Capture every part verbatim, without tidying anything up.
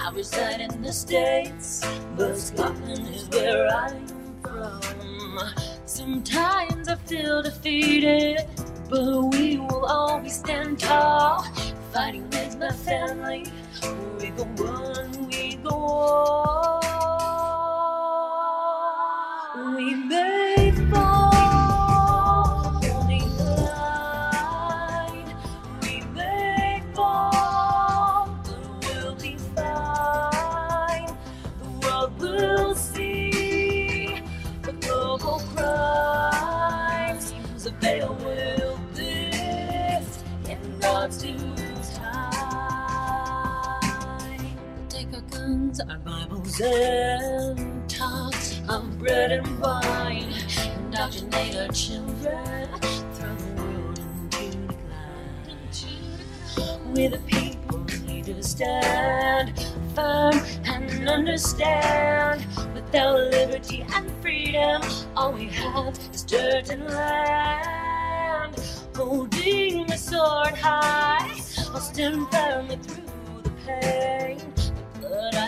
I reside in the States, but Scotland is where I'm from. Sometimes I feel defeated, but we will always stand tall. Fighting with my family, we go on, we go on. We may fall. Our Bibles and talks of bread and wine, indoctrinate our children, throw the world into decline. We're the people need to stand firm and understand. Without liberty and freedom, all we have is dirt and land. Holding the sword high, I'll stand firmly through the pain. What I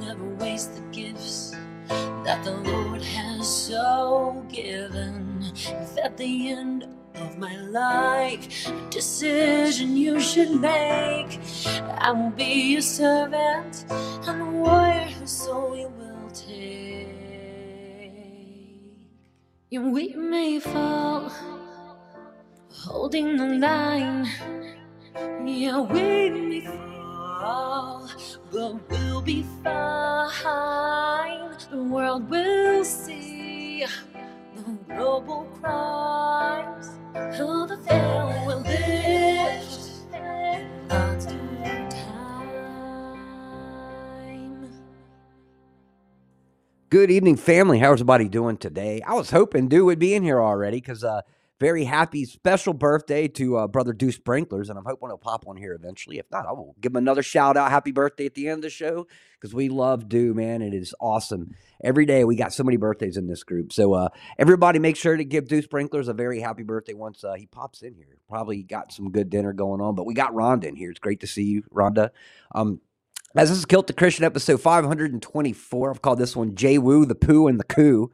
Never waste the gifts that the Lord has so given. If at the end of my life, a decision you should make, I will be your servant and a warrior whose soul you will take. And we may fall, holding the line. Yeah, we may fall, but we'll be fine. The world will see the global crimes. Till the veil will lift until time. Good evening, family. How's everybody doing today? I was hoping Dew would be in here already because uh, very happy special birthday to uh, Brother Dew Sprinklers, and I'm hoping he'll pop on here eventually. If not, I will give him another shout-out. Happy birthday at the end of the show because we love Dew, man. It is awesome. Every day we got so many birthdays in this group. So uh, everybody make sure to give Dew Sprinklers a very happy birthday once uh, he pops in here. Probably got some good dinner going on, but we got Rhonda in here. It's great to see you, Rhonda. Um, as this is Kilted Christian episode five hundred twenty-four, I've called this one JWoo, the Poo, and the Coo.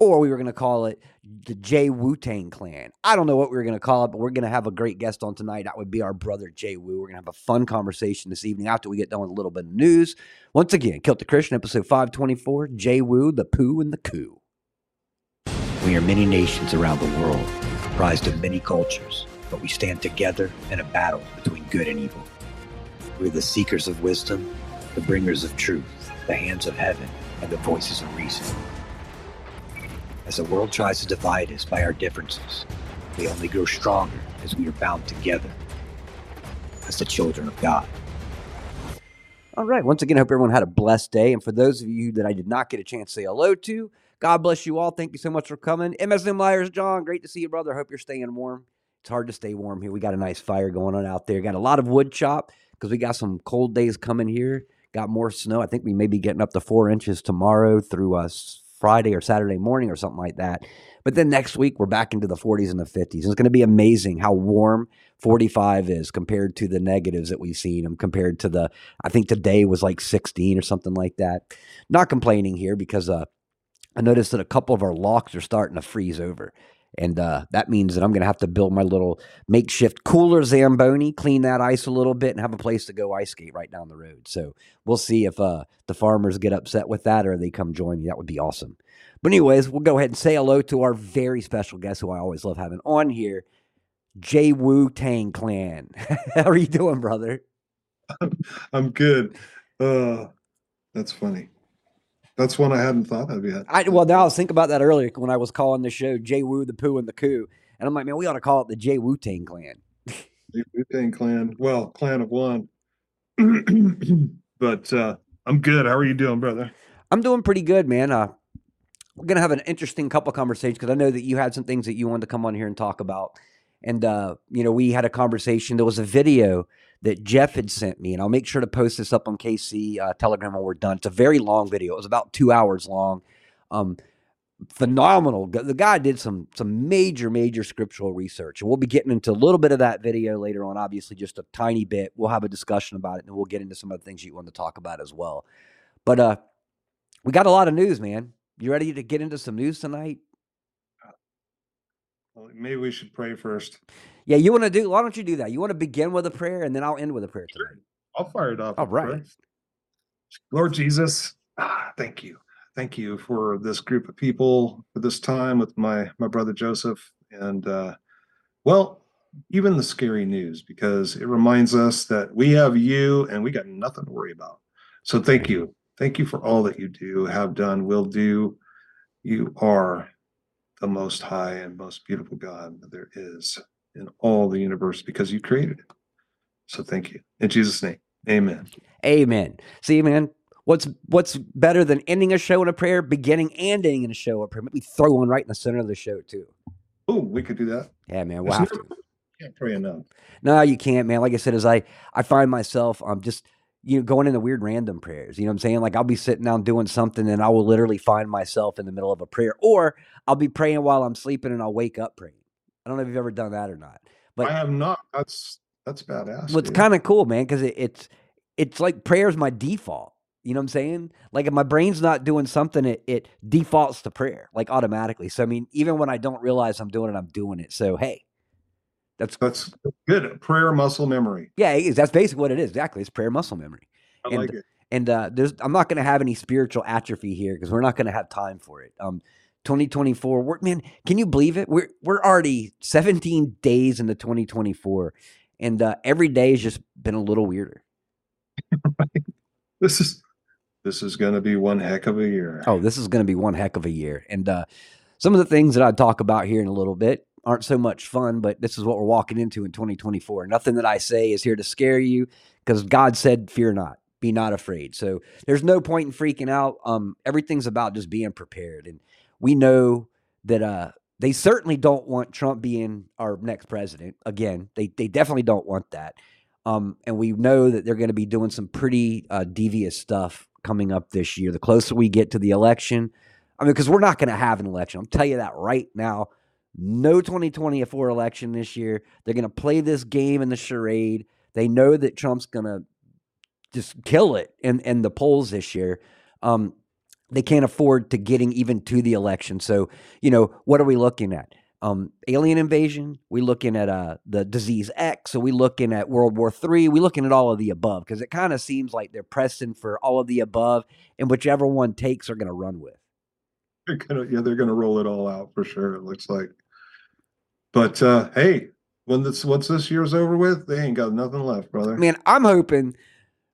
Or we were going to call it the J-Wu-Tang Clan. I don't know what we were going to call it, but we're going to have a great guest on tonight. That would be our brother, JWoo. We're going to have a fun conversation this evening after we get done with a little bit of news. Once again, Kilted Christian, episode five twenty-four, JWoo, the Poo, and the Coo. We are many nations around the world, comprised of many cultures, but we stand together in a battle between good and evil. We are the seekers of wisdom, the bringers of truth, the hands of heaven, and the voices of reason. As the world tries to divide us by our differences, we only grow stronger as we are bound together as the children of God. All right. Once again, I hope everyone had a blessed day. And for those of you that I did not get a chance to say hello to, God bless you all. Thank you so much for coming. M S M Liars, John, great to see you, brother. Hope you're staying warm. It's hard to stay warm here. We got a nice fire going on out there. Got a lot of wood chop because we got some cold days coming here. Got more snow. I think we may be getting up to four inches tomorrow through us. Friday or Saturday morning or something like that. But then next week, we're back into the forties and the fifties. And it's going to be amazing how warm forty-five is compared to the negatives that we've seen and compared to the, I think today was like sixteen or something like that. Not complaining here because uh, I noticed that a couple of our locks are starting to freeze over. And uh, that means that I'm going to have to build my little makeshift cooler Zamboni, clean that ice a little bit, and have a place to go ice skate right down the road. So we'll see if uh, the farmers get upset with that or they come join me. That would be awesome. But anyways, we'll go ahead and say hello to our very special guest who I always love having on here, JWoo Tang Clan. How are you doing, brother? I'm good. Uh, that's funny. That's one I hadn't thought of yet. I, well, now I was thinking about that earlier when I was calling the show JWoo, the Poo, and the Coo. And I'm like, man, we ought to call it the JWoo Tang Clan. JWoo Tang Clan. Well, clan of one. But uh, I'm good. How are you doing, brother? I'm doing pretty good, man. Uh, we're going to have an interesting couple conversations because I know that you had some things that you wanted to come on here and talk about. And, uh, you know, we had a conversation. There was a video that Jeff had sent me, and I'll make sure to post this up on K C uh, Telegram when we're done. It's a very long video. It was about two hours long. Um, phenomenal. The guy did some some major, major scriptural research, and we'll be getting into a little bit of that video later on, obviously just a tiny bit. We'll have a discussion about it, and we'll get into some of the things you want to talk about as well. But uh, we got a lot of news, man. You ready to get into some news tonight? Well, maybe we should pray first. Yeah, you want to do, why don't you do that? You want to begin with a prayer, and then I'll end with a prayer tonight. Sure. I'll fire it off. All right. Prayer. Lord Jesus, ah, thank you. Thank you for this group of people, for this time with my, my brother Joseph. And, uh, well, even the scary news, because it reminds us that we have you, and we got nothing to worry about. So thank you. Thank you for all that you do, have done, will do. You are the most high and most beautiful God that there is in all the universe because you created it. So thank you. In Jesus' name, amen. Amen. See, man, what's what's better than ending a show in a prayer, beginning and ending in a show in a prayer? Maybe throw one right in the center of the show, too. Oh, we could do that. Yeah, man, we'll have to. Can't pray enough. No, you can't, man. Like I said, as I, I find myself, I'm um, just... you know, going into weird random prayers, you know what I'm saying? Like I'll be sitting down doing something and I will literally find myself in the middle of a prayer, or I'll be praying while I'm sleeping and I'll wake up praying. I don't know if you've ever done that or not, but I have not. That's, that's badass. Well, it's kind of cool, man. Cause it, it's, it's like prayer is my default. You know what I'm saying? Like if my brain's not doing something, it, it defaults to prayer like automatically. So, I mean, even when I don't realize I'm doing it, I'm doing it. So, hey, That's that's good. Prayer muscle memory. Yeah, it is. That's basically what it is. Exactly. It's prayer muscle memory. I and, like it. And uh, there's, I'm not going to have any spiritual atrophy here because we're not going to have time for it. Um, twenty twenty-four, we're, man, can you believe it? We're we're already seventeen days into twenty twenty-four, and uh, every day has just been a little weirder. Right. This is this is going to be one heck of a year. Oh, this is going to be one heck of a year. And uh, some of the things that I talk about here in a little bit aren't so much fun, but this is what we're walking into in twenty twenty-four. Nothing that I say is here to scare you because God said, fear not, be not afraid. So there's no point in freaking out. Um, everything's about just being prepared. And we know that uh, they certainly don't want Trump being our next president. Again, they they definitely don't want that. Um, and we know that they're going to be doing some pretty uh, devious stuff coming up this year. The closer we get to the election, I mean, because we're not going to have an election. I'll tell you that right now. No twenty twenty-four election this year. They're going to play this game in the charade. They know that Trump's going to just kill it in, in the polls this year. Um, they can't afford to getting even to the election. So, you know, what are we looking at? Um, alien invasion. We're looking at uh, the Disease X. So we're looking at World War Three. We're looking at all of the above because it kind of seems like they're pressing for all of the above, and whichever one takes are going to run with. They're gonna, yeah, they're going to roll it all out for sure, it looks like. But, uh, hey, when this, once this year's over with, they ain't got nothing left, brother. Man, I'm hoping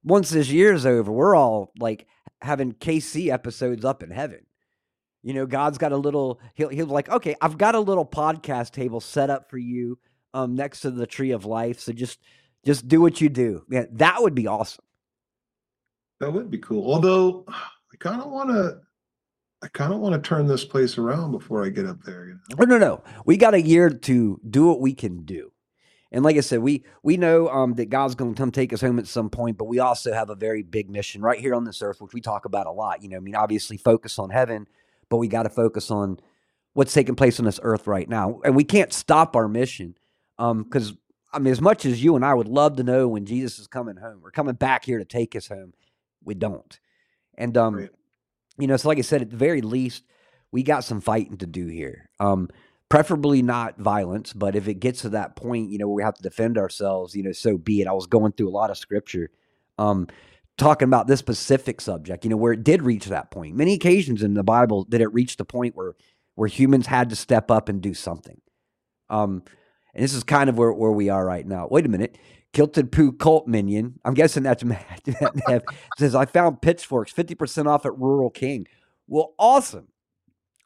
once this year's over, we're all, like, having K C episodes up in heaven. You know, God's got a little, he'll, he'll be like, okay, I've got a little podcast table set up for you um, next to the tree of life, so just just do what you do. Man, that would be awesome. That would be cool. Although I kind of want to, I kind of want to turn this place around before I get up there. You know? Oh, no, no, we got a year to do what we can do. And like I said, we we know um, that God's going to come take us home at some point, but we also have a very big mission right here on this earth, which we talk about a lot. You know, I mean, obviously focus on heaven, but we got to focus on what's taking place on this earth right now. And we can't stop our mission because, um, I mean, as much as you and I would love to know when Jesus is coming home or coming back here to take us home, we don't. And, um, right. you know, so like I said, at the very least, we got some fighting to do here. Um Preferably not violence, but if it gets to that point, you know, where we have to defend ourselves, you know, so be it. I was going through a lot of scripture um, talking about this specific subject, you know, where it did reach that point. Many occasions in the Bible did it reach the point where where humans had to step up and do something. Um, and this is kind of where, where we are right now. Wait a minute. Kilted Poo Cult Minion. I'm guessing that's Matt. Says, I found pitchforks, fifty percent off at Rural King. Well, awesome.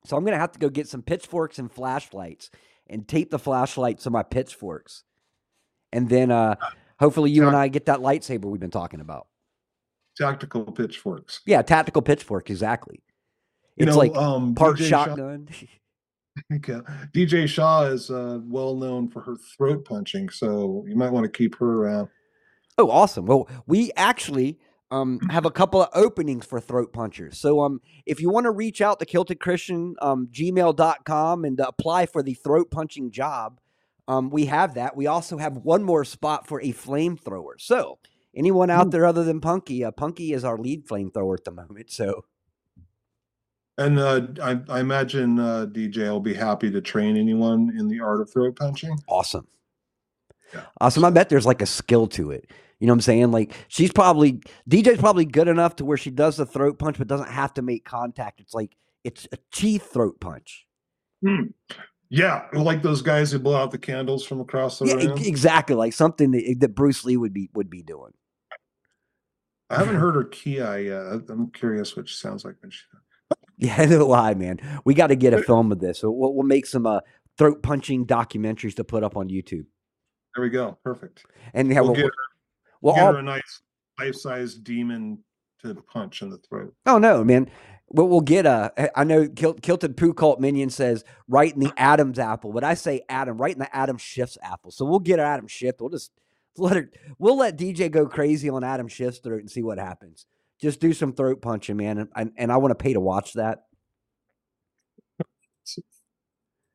So I'm going to have to go get some pitchforks and flashlights and tape the flashlights to my pitchforks. And then uh, hopefully you Tact- and I get that lightsaber we've been talking about. Tactical pitchforks. Yeah, tactical pitchfork, exactly. It's you know, like um, part D J shotgun. Shaw, okay. D J Shaw is uh, well known for her throat punching, so you might want to keep her around. Oh, awesome. Well, we actually... Um, have a couple of openings for throat punchers. So um, if you want to reach out to kilted christian, um, gmail dot com and uh, apply for the throat punching job, um, we have that. We also have one more spot for a flamethrower. So anyone out there other than Punky, uh, Punky is our lead flamethrower at the moment. So, And uh, I, I imagine uh, D J will be happy to train anyone in the art of throat punching. Awesome. Yeah. Awesome. I bet there's like a skill to it. You know what I'm saying? Like she's probably, D J's probably good enough to where she does the throat punch, but doesn't have to make contact. It's like, it's a chi throat punch. Mm. Yeah. Like those guys who blow out the candles from across the yeah, room. Exactly. Like something that, that Bruce Lee would be, would be doing. I haven't heard her ki yet. I'm curious what she sounds like when she does. Yeah, no lie, man. We got to get a film of this. So we'll, we'll make some uh, throat punching documentaries to put up on YouTube. There we go. Perfect. And yeah, we'll, we'll Well, get her a nice life-sized demon to punch in the throat. Oh no, man! But we'll get a. I know Kilted Poo Cult Minion says right in the Adam's apple, but I say Adam right in the Adam Schiff's apple. So we'll get Adam Schiff. We'll just let her. We'll let D J go crazy on Adam Schiff's throat and see what happens. Just do some throat punching, man. And and, and I want to pay to watch that.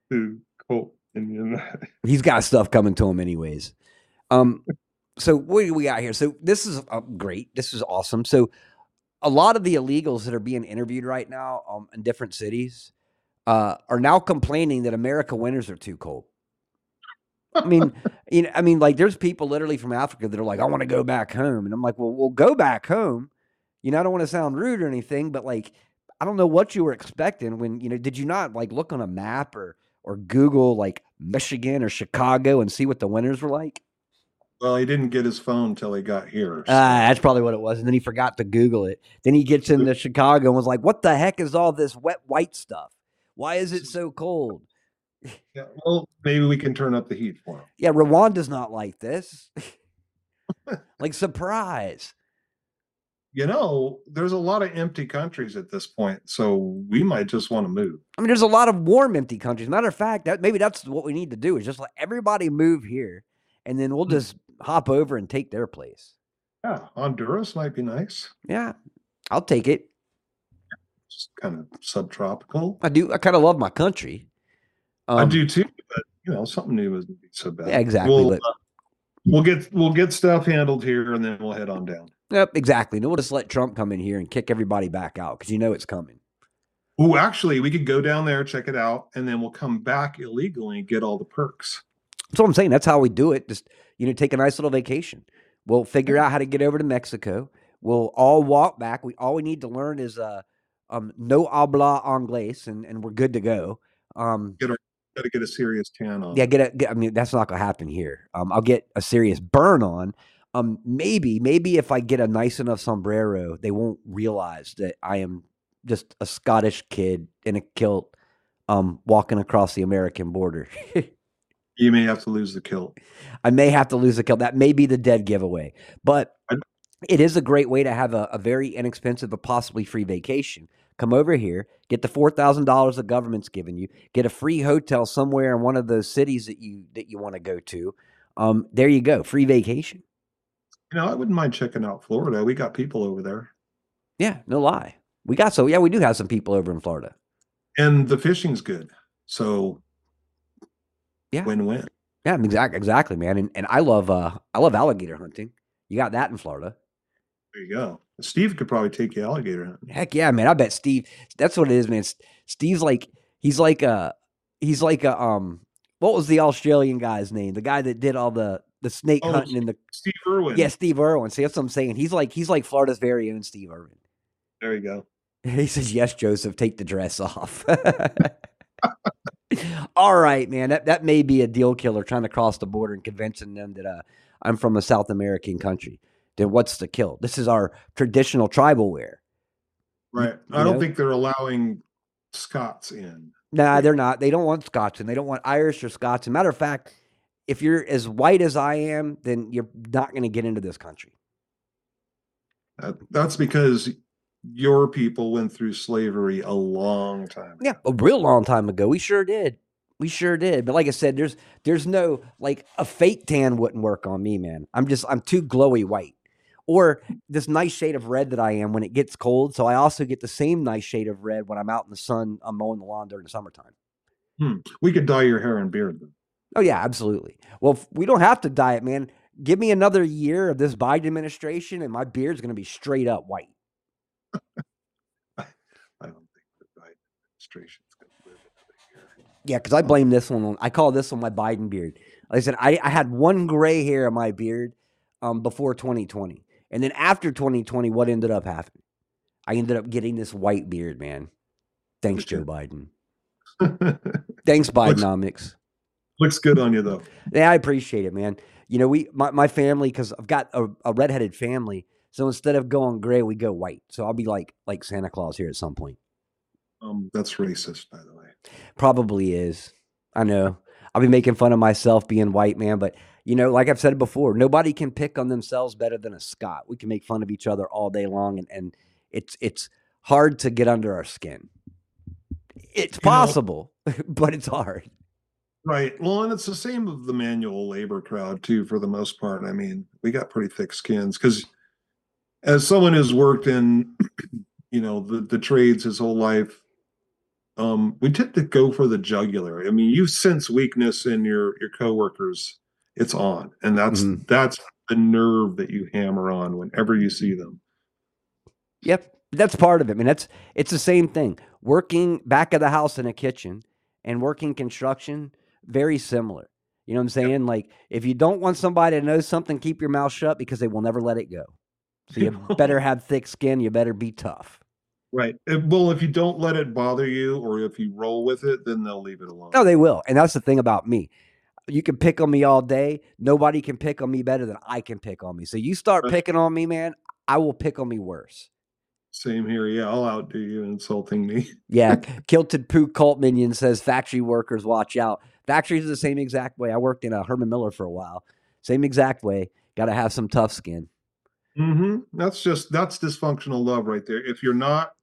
Poo Cult Minion. He's got stuff coming to him, anyways. Um. So what do we got here? So this is uh, great. This is awesome. So a lot of the illegals that are being interviewed right now um, in different cities uh, are now complaining that America winters are too cold. I mean, you know, I mean, like there's people literally from Africa that are like, I want to go back home. And I'm like, well, we'll go back home. You know, I don't want to sound rude or anything, but like, I don't know what you were expecting when, you know, did you not like look on a map or, or Google like Michigan or Chicago and see what the winters were like? Well, he didn't get his phone till he got here. So. Uh, that's probably what it was. And then he forgot to Google it. Then he gets into Chicago and was like, what the heck is all this wet white stuff? Why is it so cold? Yeah, well, maybe we can turn up the heat for him. Yeah, Rwanda's not like this. Like, surprise. You know, there's a lot of empty countries at this point, so we might just want to move. I mean, there's a lot of warm, empty countries. Matter of fact, that maybe that's what we need to do is just let everybody move here. And then we'll just hop over and take their place. Yeah, Honduras might be nice. Yeah, I'll take it. Just kind of subtropical. I do. I kind of love my country. Um, I do too. But you know, something new isn't so bad. Yeah, exactly. We'll, but, uh, we'll get we'll get stuff handled here, and then we'll head on down. Yep, exactly. And we'll just let Trump come in here and kick everybody back out because you know it's coming. Oh, actually, we could go down there, check it out, and then we'll come back illegally and get all the perks. That's what I'm saying. That's how we do it. Just, you know, take a nice little vacation. We'll figure out how to get over to Mexico. We'll all walk back. We all we need to learn is uh, um, no habla inglés, and, and we're good to go. Um, get a, gotta get a serious tan on. Yeah, get a. Get, I mean, that's not gonna happen here. Um, I'll get a serious burn on. Um, maybe, maybe if I get a nice enough sombrero, they won't realize that I am just a Scottish kid in a kilt, um, walking across the American border. You may have to lose the kilt. I may have to lose the kilt. That may be the dead giveaway. But I, it is a great way to have a, a very inexpensive but possibly free vacation. Come over here, get the four thousand dollars the government's giving you, get a free hotel somewhere in one of those cities that you that you want to go to. Um, there you go, free vacation. You know, I wouldn't mind checking out Florida. We got people over there. Yeah, no lie. We got so, yeah, we do have some people over in Florida. And the fishing's good. So, yeah, win-win. Yeah, exactly, exactly, man. And and I love uh, I love alligator hunting. You got that in Florida. There you go. Steve could probably take you alligator hunting. Heck yeah, man! I bet Steve. That's what it is, man. Steve's like he's like a he's like a um. What was the Australian guy's name? The guy that did all the the snake oh, hunting and the Steve Irwin. Yeah, Steve Irwin. See, that's what I'm saying. He's like he's like Florida's very own Steve Irwin. There you go. He says, "Yes, Joseph, take the dress off." All right, man. That that may be a deal killer trying to cross the border and convincing them that uh, I'm from a South American country. Then what's the kill? This is our traditional tribal wear. Right. You, you I don't know? think they're allowing Scots in. Nah, they're not. They don't want Scots in. They don't want Irish or Scots. As a matter of fact, if you're as white as I am, then you're not going to get into this country. Uh, that's because your people went through slavery a long time ago. Yeah, a real long time ago. We sure did. We sure did. But like I said, there's there's no, like, a fake tan wouldn't work on me, man. I'm just, I'm too glowy white. Or this nice shade of red that I am when it gets cold. So I also get the same nice shade of red when I'm out in the sun, I'm mowing the lawn during the summertime. Hmm. We could dye your hair and beard, though. Oh, yeah, absolutely. Well, we don't have to dye it, man. Give me another year of this Biden administration and my beard's going to be straight up white. I don't think the Biden administration is going to live another year. Yeah, because I blame this one. On, I call this one my Biden beard. Like I said, I, I had one gray hair in my beard um, before twenty twenty. And then after twenty twenty, what ended up happening? I ended up getting this white beard, man. Thanks, Joe Biden. Thanks, Bidenomics. Looks, looks good on you, though. Yeah, I appreciate it, man. You know, we my, my family, because I've got a, a redheaded family, so instead of going gray, we go white. So I'll be like like Santa Claus here at some point. Um, that's racist, by the way. Probably is. I know. I'll be making fun of myself being white, man, but... You know, like I've said before, nobody can pick on themselves better than a Scot. We can make fun of each other all day long, and, and it's it's hard to get under our skin. It's you possible, know, but it's hard. Right. Well, and it's the same of the manual labor crowd, too, for the most part. I mean, we got pretty thick skins because as someone who's worked in, you know, the, the trades his whole life, um, we tend to go for the jugular. I mean, you sense weakness in your, your coworkers. It's on, and that's mm-hmm. that's the nerve that you hammer on whenever you see them. Yep, that's part of it. I mean, that's it's the same thing. Working back of the house in a kitchen and working construction, very similar. You know what I'm saying? Yep. Like, if you don't want somebody to know something, keep your mouth shut because they will never let it go. So you better have thick skin. You better be tough. Right. Well, if you don't let it bother you or if you roll with it, then they'll leave it alone. No, they will. And that's the thing about me. You can pick on me all day. Nobody can pick on me better than I can pick on me. So you start picking on me, man, I will pick on me worse. Same here. Yeah, I'll outdo you insulting me. Yeah. Kilted Poo Cult Minion says factory workers watch out. Factories are the same exact way. I worked in a Herman Miller for a while. Same exact way. Got to have some tough skin. Mm-hmm. That's just, that's dysfunctional love right there. If you're not,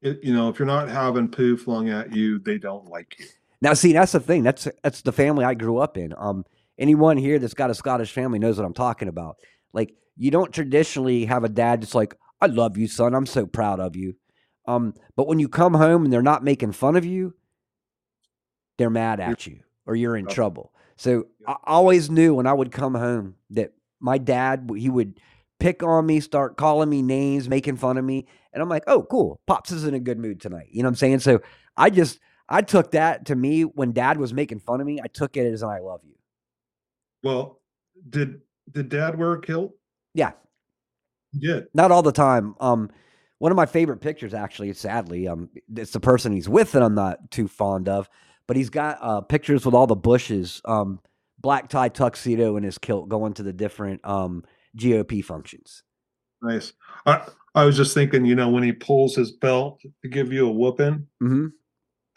you know, if you're not having poo flung at you, they don't like you. Now, see, that's the thing. That's that's the family I grew up in. Um, anyone here that's got a Scottish family knows what I'm talking about. Like, you don't traditionally have a dad that's like, I love you, son. I'm so proud of you. Um, but when you come home and they're not making fun of you, they're mad at you or you're in trouble. So I always knew when I would come home that my dad, he would pick on me, start calling me names, making fun of me. And I'm like, oh, cool. Pops is in a good mood tonight. You know what I'm saying? So I just... I took that to me when dad was making fun of me. I took it as an I love you. Well, did did dad wear a kilt? Yeah. He did. Not all the time. Um, one of my favorite pictures, actually, sadly, um, it's the person he's with that I'm not too fond of, but he's got uh, pictures with all the Bushes, um, black tie tuxedo and his kilt going to the different um, G O P functions. Nice. I, I was just thinking, you know, when he pulls his belt to give you a whooping. Mm-hmm.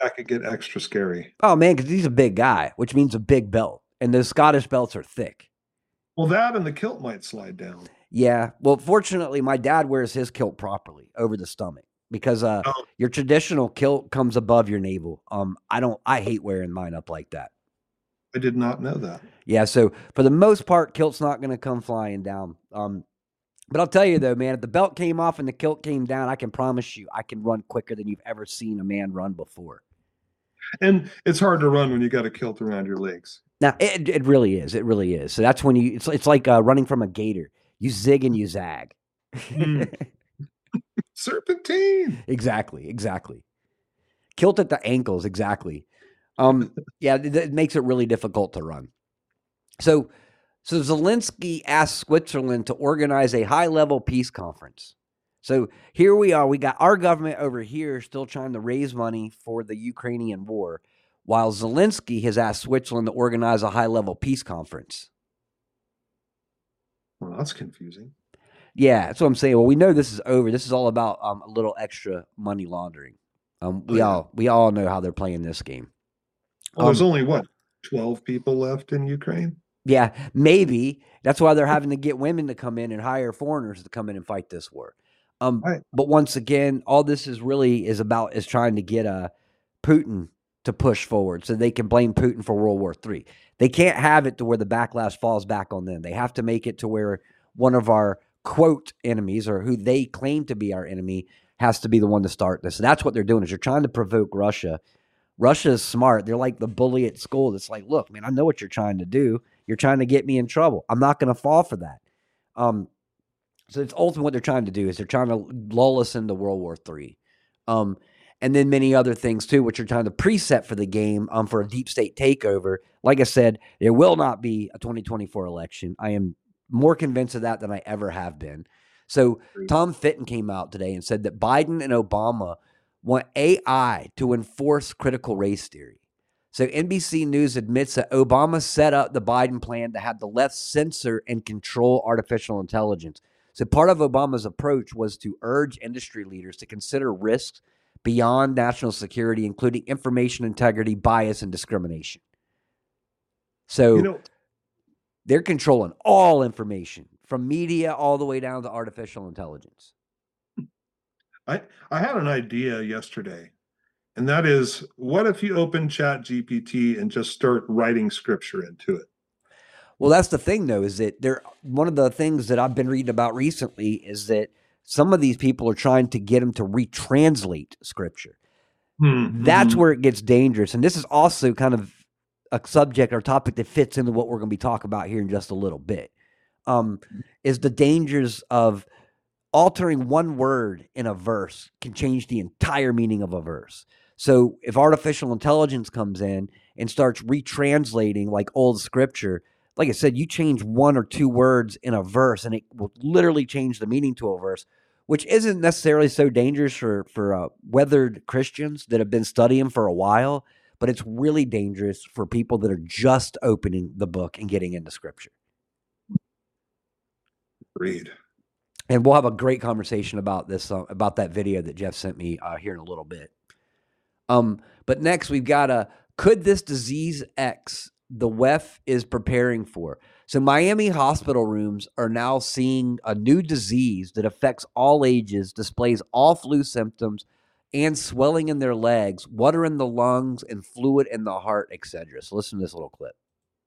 That could get extra scary. Oh, man, because he's a big guy, which means a big belt. And those Scottish belts are thick. Well, that and the kilt might slide down. Yeah. Well, fortunately, my dad wears his kilt properly over the stomach because uh, oh. your traditional kilt comes above your navel. Um, I don't. I hate wearing mine up like that. I did not know that. Yeah. So for the most part, kilt's not going to come flying down. Um, but I'll tell you though, man, if the belt came off and the kilt came down, I can promise you, I can run quicker than you've ever seen a man run before. And it's hard to run when you got a kilt around your legs. Now it it really is. It really is. So that's when you. It's it's like uh, running from a gator. You zig and you zag. Mm. Serpentine. Exactly. Exactly. Kilt at the ankles. Exactly. Um, yeah, it makes it really difficult to run. So, so Zelensky asked Switzerland to organize a high-level peace conference. So here we are. We got our government over here still trying to raise money for the Ukrainian war, while Zelensky has asked Switzerland to organize a high-level peace conference. Well, that's confusing. Yeah, that's what I'm saying. Well, we know this is over. This is all about um, a little extra money laundering. Um, we yeah. all we all know how they're playing this game. Well, there's um, only, what, twelve people left in Ukraine? Yeah, maybe. That's why they're having to get women to come in and hire foreigners to come in and fight this war. Um, right. But once again, all this is really is about is trying to get uh, Putin to push forward so they can blame Putin for World War Three. They can't have it to where the backlash falls back on them. They have to make it to where one of our, quote, enemies or who they claim to be our enemy has to be the one to start this. And that's what they're doing is you're trying to provoke Russia. Russia is smart. They're like the bully at school that's like, look, man, I know what you're trying to do. You're trying to get me in trouble. I'm not going to fall for that. Um, so it's ultimately what they're trying to do is they're trying to lull us into World War Three. Um, and then many other things, too, which are trying to preset for the game um, for a deep state takeover. Like I said, there will not be a twenty twenty-four election. I am more convinced of that than I ever have been. So Tom Fitton came out today and said that Biden and Obama want A I to enforce critical race theory. So N B C News admits that Obama set up the Biden plan to have the left censor and control artificial intelligence. So part of Obama's approach was to urge industry leaders to consider risks beyond national security, including information integrity, bias, and discrimination. So you know, they're controlling all information from media all the way down to artificial intelligence. I, I had an idea yesterday, and that is, what if you open Chat G P T and just start writing scripture into it? Well, that's the thing, though, is that there. One of the things that I've been reading about recently is that some of these people are trying to get them to retranslate scripture. Mm-hmm. That's where it gets dangerous. And this is also kind of a subject or topic that fits into what we're going to be talking about here in just a little bit, um, is the dangers of altering one word in a verse can change the entire meaning of a verse. So if artificial intelligence comes in and starts retranslating like old scripture, like I said, you change one or two words in a verse and it will literally change the meaning to a verse, which isn't necessarily so dangerous for, for uh, weathered Christians that have been studying for a while, but it's really dangerous for people that are just opening the book and getting into scripture. Read. And we'll have a great conversation about this, uh, about that video that Jeff sent me uh, here in a little bit. Um, but next we've got a, could this disease X the W E F is preparing for? So Miami hospital rooms are now seeing a new disease that affects all ages, displays all flu symptoms and swelling in their legs, water in the lungs and fluid in the heart, et cetera. So listen to this little clip.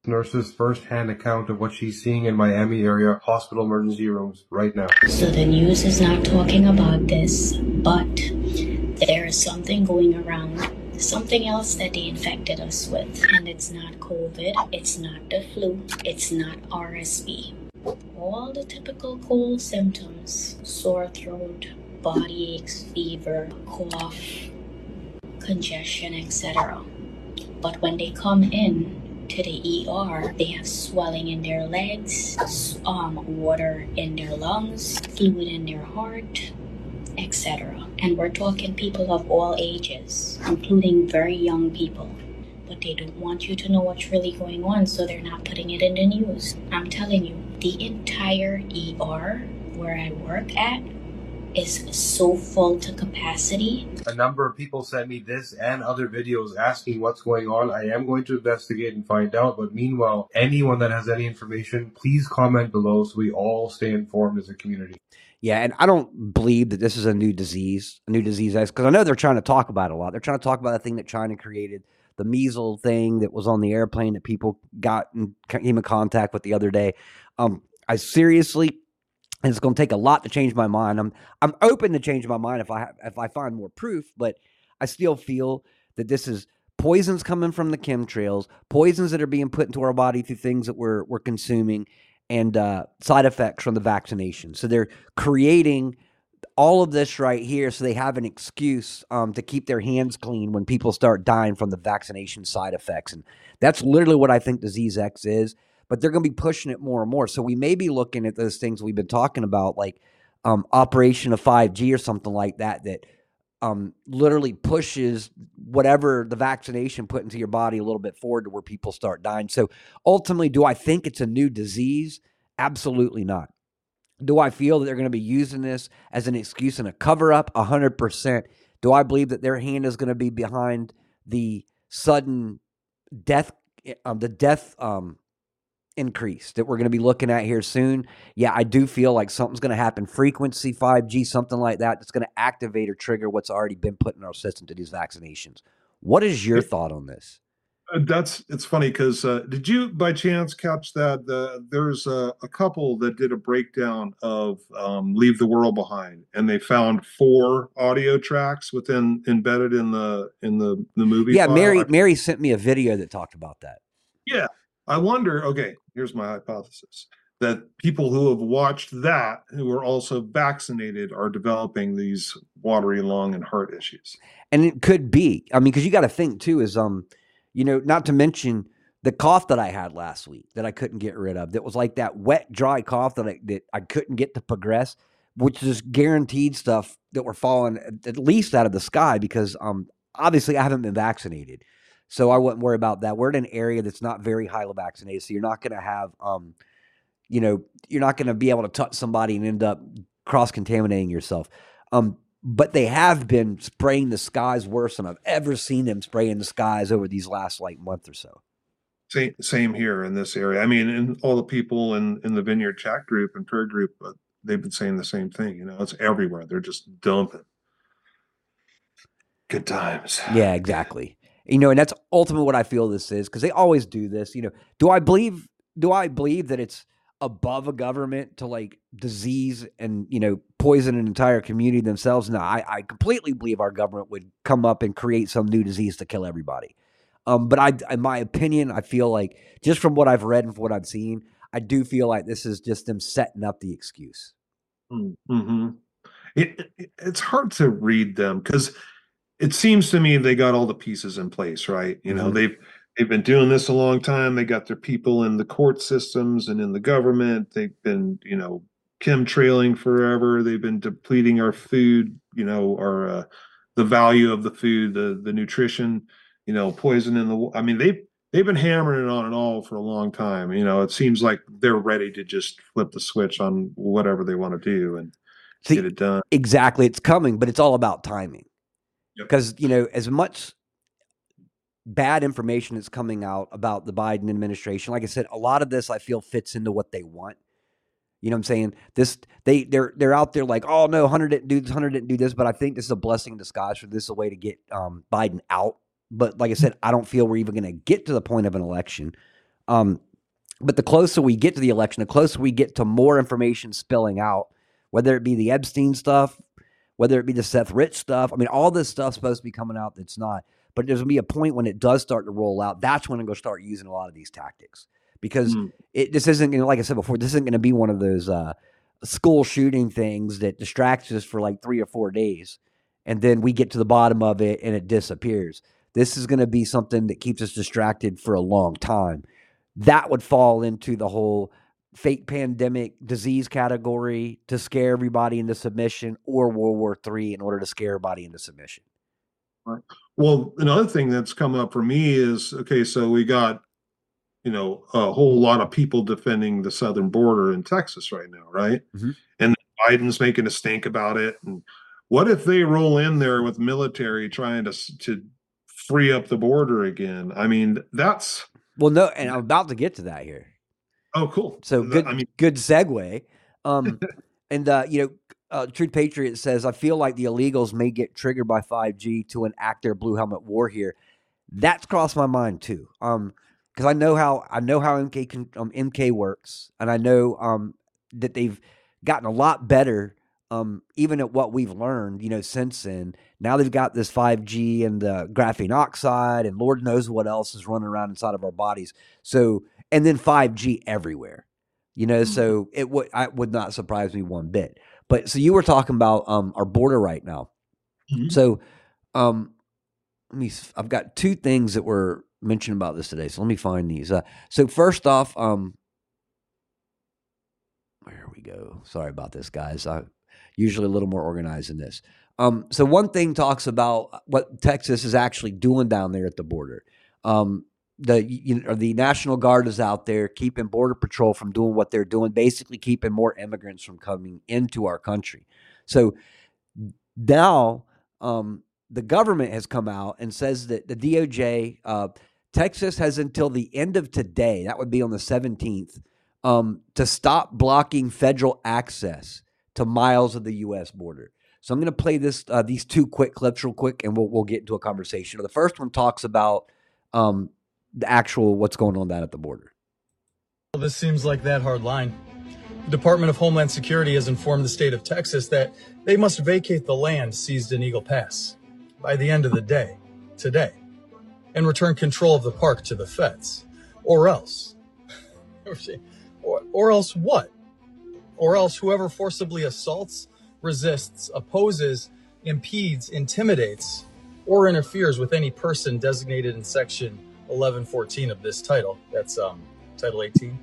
Nurse's first-hand account of what she's seeing in Miami area hospital emergency rooms right now. So the news is not talking about this, but there is something going around, something else that they infected us with. And it's not COVID, it's not the flu, it's not R S V. All the typical cold symptoms, sore throat, body aches, fever, cough, congestion, et cetera. But when they come in to the E R, they have swelling in their legs, um, water in their lungs, fluid in their heart, et cetera. And we're talking people of all ages, including very young people. But they don't want you to know what's really going on, so they're not putting it in the news. I'm telling you, the entire E R where I work at is so full to capacity. A number of people sent me this and other videos asking what's going on. I am going to investigate and find out. But meanwhile, anyone that has any information, please comment below so we all stay informed as a community. Yeah, and I don't believe that this is a new disease, a new disease, because I know they're trying to talk about it a lot. They're trying to talk about the thing that China created, the measles thing that was on the airplane that people got and came in contact with the other day. Um, I seriously... And it's going to take a lot to change my mind. I'm I'm open to change my mind if I if I find more proof, but I still feel that this is poisons coming from the chemtrails, poisons that are being put into our body through things that we're we're consuming, and uh, side effects from the vaccination. So they're creating all of this right here, so they have an excuse um, to keep their hands clean when people start dying from the vaccination side effects, and that's literally what I think Disease X is. But they're going to be pushing it more and more. So we may be looking at those things we've been talking about, like um, operation of five G or something like that, that um, literally pushes whatever the vaccination put into your body a little bit forward to where people start dying. So ultimately, do I think it's a new disease? Absolutely not. Do I feel that they're going to be using this as an excuse and a cover-up? one hundred percent. Do I believe that their hand is going to be behind the sudden death, um, the death um increase that we're going to be looking at here soon? Yeah, I do feel like something's going to happen. Frequency, five G, something like that, that's going to activate or trigger what's already been put in our system to these vaccinations. What is your it, thought on this? That's it's funny because uh, did you by chance catch that uh, there's a, a couple that did a breakdown of um, Leave the World Behind, and they found four audio tracks within embedded in the in the the movie? Yeah, file. Mary Mary sent me a video that talked about that. Yeah. I wonder, okay, here's my hypothesis, that people who have watched that, who are also vaccinated, are developing these watery lung and heart issues. And it could be. I mean, because you got to think too is, um, you know, not to mention the cough that I had last week that I couldn't get rid of. That was like that wet, dry cough that I, that I couldn't get to progress, which is guaranteed stuff that were falling at least out of the sky because um, obviously I haven't been vaccinated. So I wouldn't worry about that. We're in an area that's not very highly vaccinated. So you're not going to have, um, you know, you're not going to be able to touch somebody and end up cross-contaminating yourself. Um, but they have been spraying the skies worse than I've ever seen them spraying the skies over these last like month or so. Same, same here in this area. I mean, and all the people in, in the Vineyard chat group and prayer group, uh, they've been saying the same thing. You know, it's everywhere. They're just dumping. Good times. Yeah, exactly. You know, and that's ultimately what I feel this is, because they always do this. You know, do I believe do I believe that it's above a government to like disease and, you know, poison an entire community themselves? No, I, I completely believe our government would come up and create some new disease to kill everybody. Um, but I, in my opinion, I feel like just from what I've read and from what I've seen, I do feel like this is just them setting up the excuse. Mm-hmm. It, it, it's hard to read them because it seems to me they got all the pieces in place, right? You know, mm-hmm. they've they've been doing this a long time. They got their people in the court systems and in the government. They've been, you know, chemtrailing forever. They've been depleting our food, you know, our uh, the value of the food, the the nutrition, you know, poison in the. I mean, they they've been hammering it on and all for a long time. You know, it seems like they're ready to just flip the switch on whatever they want to do and See, get it done. Exactly, it's coming, but it's all about timing. Because, you know, as much bad information that's coming out about the Biden administration, like I said, a lot of this I feel fits into what they want. You know what I'm saying? This they they're they're out there like, oh no, Hunter didn't do this, Hunter didn't do this, but I think this is a blessing in disguise for this is a way to get um, Biden out. But like I said, I don't feel we're even going to get to the point of an election. Um, but the closer we get to the election, the closer we get to more information spilling out, whether it be the Epstein stuff, whether it be the Seth Rich stuff. I mean, all this stuff's supposed to be coming out that's not. But there's going to be a point when it does start to roll out. That's when I'm going to start using a lot of these tactics. Because mm. it, this isn't, you know, like I said before, this isn't going to be one of those uh, school shooting things that distracts us for like three or four days. And then we get to the bottom of it and it disappears. This is going to be something that keeps us distracted for a long time. That would fall into the whole fake pandemic disease category to scare everybody into submission, or World War Three in order to scare everybody into submission. Right. Well, another thing that's come up for me is, okay, so we got, you know, a whole lot of people defending the southern border in Texas right now, right? Mm-hmm. And Biden's making a stink about it. And what if they roll in there with military trying to to free up the border again? I mean, that's well, no, and I'm about to get to that here. Oh, cool. So good, I mean, good segue. Um, and uh, you know, uh, True Patriot says, I feel like the illegals may get triggered by five G to enact their blue helmet war here. That's crossed my mind too. Um, because I know how I know how M K can, um, M K works, and I know um that they've gotten a lot better. Um, even at what we've learned, you know, since then. Now they've got this five G and the graphene oxide and Lord knows what else is running around inside of our bodies. So, and then five G everywhere, you know, so it would, I would not surprise me one bit. But so you were talking about um, our border right now. Mm-hmm. So um, let me, I've got two things that were mentioned about this today. So let me find these. Uh, so first off, um, where we go. Sorry about this, guys. I, Usually a little more organized than this. Um, so one thing talks about what Texas is actually doing down there at the border. Um, the you know, the National Guard is out there keeping Border Patrol from doing what they're doing, basically keeping more immigrants from coming into our country. So now um, the government has come out and says that the D O J, uh, Texas has until the end of today, that would be on the seventeenth, um, to stop blocking federal access to miles of the U S border. So I'm going to play this uh, these two quick clips real quick, and we'll we'll get into a conversation. The first one talks about um, the actual what's going on down at the border. Well, this seems like that hard line. The Department of Homeland Security has informed the state of Texas that they must vacate the land seized in Eagle Pass by the end of the day, today, and return control of the park to the feds, or else, or, or else what? Or else whoever forcibly assaults, resists, opposes, impedes, intimidates, or interferes with any person designated in section eleven fourteen of this title, that's um, title eighteen,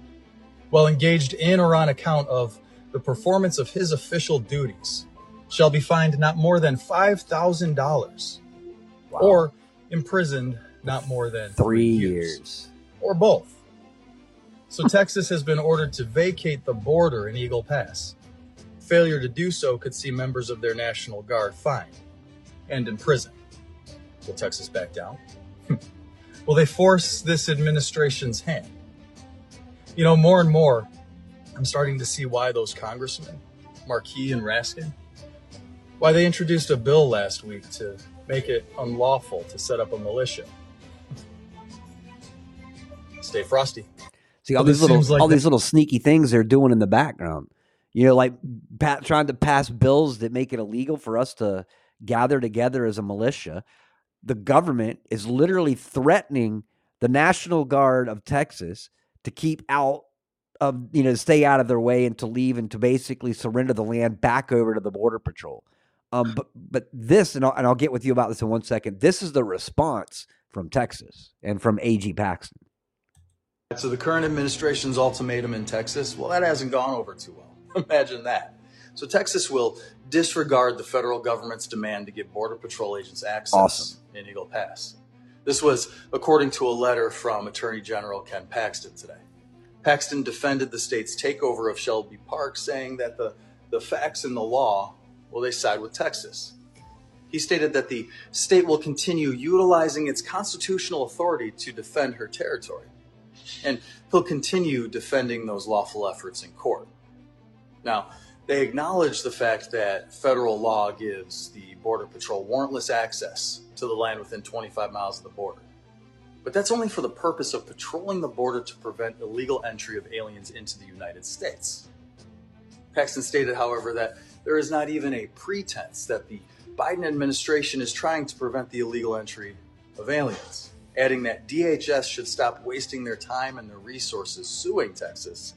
while engaged in or on account of the performance of his official duties, shall be fined not more than five thousand dollars, wow, or imprisoned not more than three, three years. years, or both. So Texas has been ordered to vacate the border in Eagle Pass. Failure to do so could see members of their National Guard fined and imprisoned. Will Texas back down? Will they force this administration's hand? You know, more and more, I'm starting to see why those congressmen, Markey and Raskin, why they introduced a bill last week to make it unlawful to set up a militia. Stay frosty. See, all well, these little like all that. these little sneaky things they're doing in the background, you know, like pat, trying to pass bills that make it illegal for us to gather together as a militia. The government is literally threatening the National Guard of Texas to keep out of, you know, stay out of their way and to leave and to basically surrender the land back over to the Border Patrol. Um, but but this, and I'll, and I'll get with you about this in one second. This is the response from Texas and from A G Paxton. So the current administration's ultimatum in Texas, well, that hasn't gone over too well. Imagine that. So Texas will disregard the federal government's demand to give Border Patrol agents access awesome. in Eagle Pass. This was according to a letter from Attorney General Ken Paxton today. Paxton defended the state's takeover of Shelby Park, saying that the, the facts and the law, well, they side with Texas. He stated that the state will continue utilizing its constitutional authority to defend her territory. And he'll continue defending those lawful efforts in court. Now, they acknowledge the fact that federal law gives the Border Patrol warrantless access to the land within twenty-five miles of the border. But that's only for the purpose of patrolling the border to prevent illegal entry of aliens into the United States. Paxton stated, however, that there is not even a pretense that the Biden administration is trying to prevent the illegal entry of aliens, adding that D H S should stop wasting their time and their resources suing Texas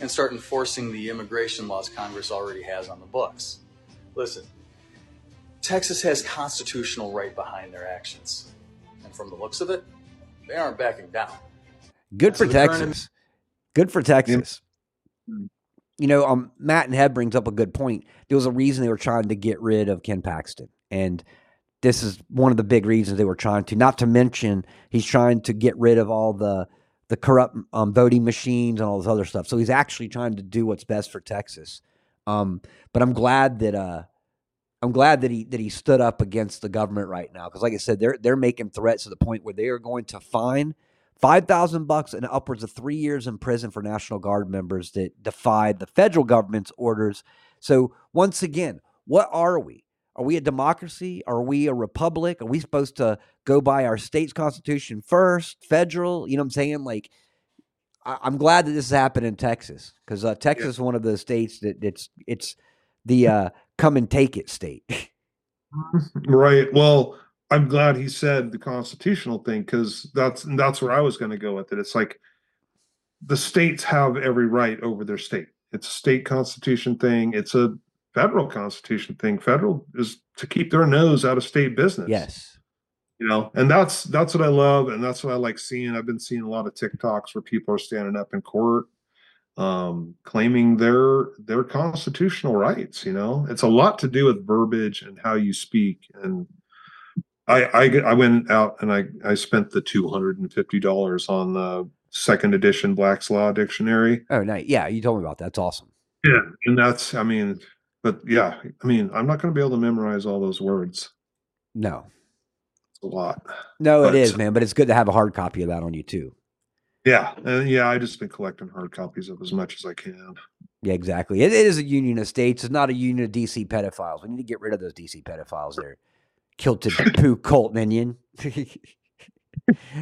and start enforcing the immigration laws Congress already has on the books. Listen, Texas has constitutional right behind their actions. And from the looks of it, they aren't backing down. Good for Texas. Good for Texas. You know, um, Matt and Heb brings up a good point. There was a reason they were trying to get rid of Ken Paxton. And this is one of the big reasons they were trying to, not to mention he's trying to get rid of all the the corrupt um, voting machines and all this other stuff. So he's actually trying to do what's best for Texas. Um, but I'm glad that uh, I'm glad that he that he stood up against the government right now, because, like I said, they're they're making threats to the point where they are going to fine five thousand bucks and upwards of three years in prison for National Guard members that defied the federal government's orders. So once again, what are we? Are we a democracy? Are we a republic? Are we supposed to go by our state's constitution first, federal? You know what I'm saying? Like, I- I'm glad that this happened in Texas, because uh, Texas yeah. is one of those states that it's it's the uh, come and take it state. Right. Well, I'm glad he said the constitutional thing, because that's that's where I was going to go with it. It's like the states have every right over their state. It's a state constitution thing. It's a federal constitution thing. Federal is to keep their nose out of state business. Yes. You know, and that's that's what I love, and that's what I like seeing. I've been seeing a lot of TikToks where people are standing up in court um claiming their their constitutional rights. You know, it's a lot to do with verbiage and how you speak. And I I, I went out and I I spent the two hundred fifty dollars on the second edition Black's Law Dictionary. Oh, nice. Yeah, you told me about that. That's awesome. Yeah, and that's I mean But yeah, I mean, I'm not going to be able to memorize all those words. No. It's a lot. No, but it is, man. But it's good to have a hard copy of that on you too. Yeah. And yeah, I've just been collecting hard copies of as much as I can. Yeah, exactly. It is a union of states. It's not a union of D C pedophiles. We need to get rid of those D C pedophiles. They're kilted poo cult minion.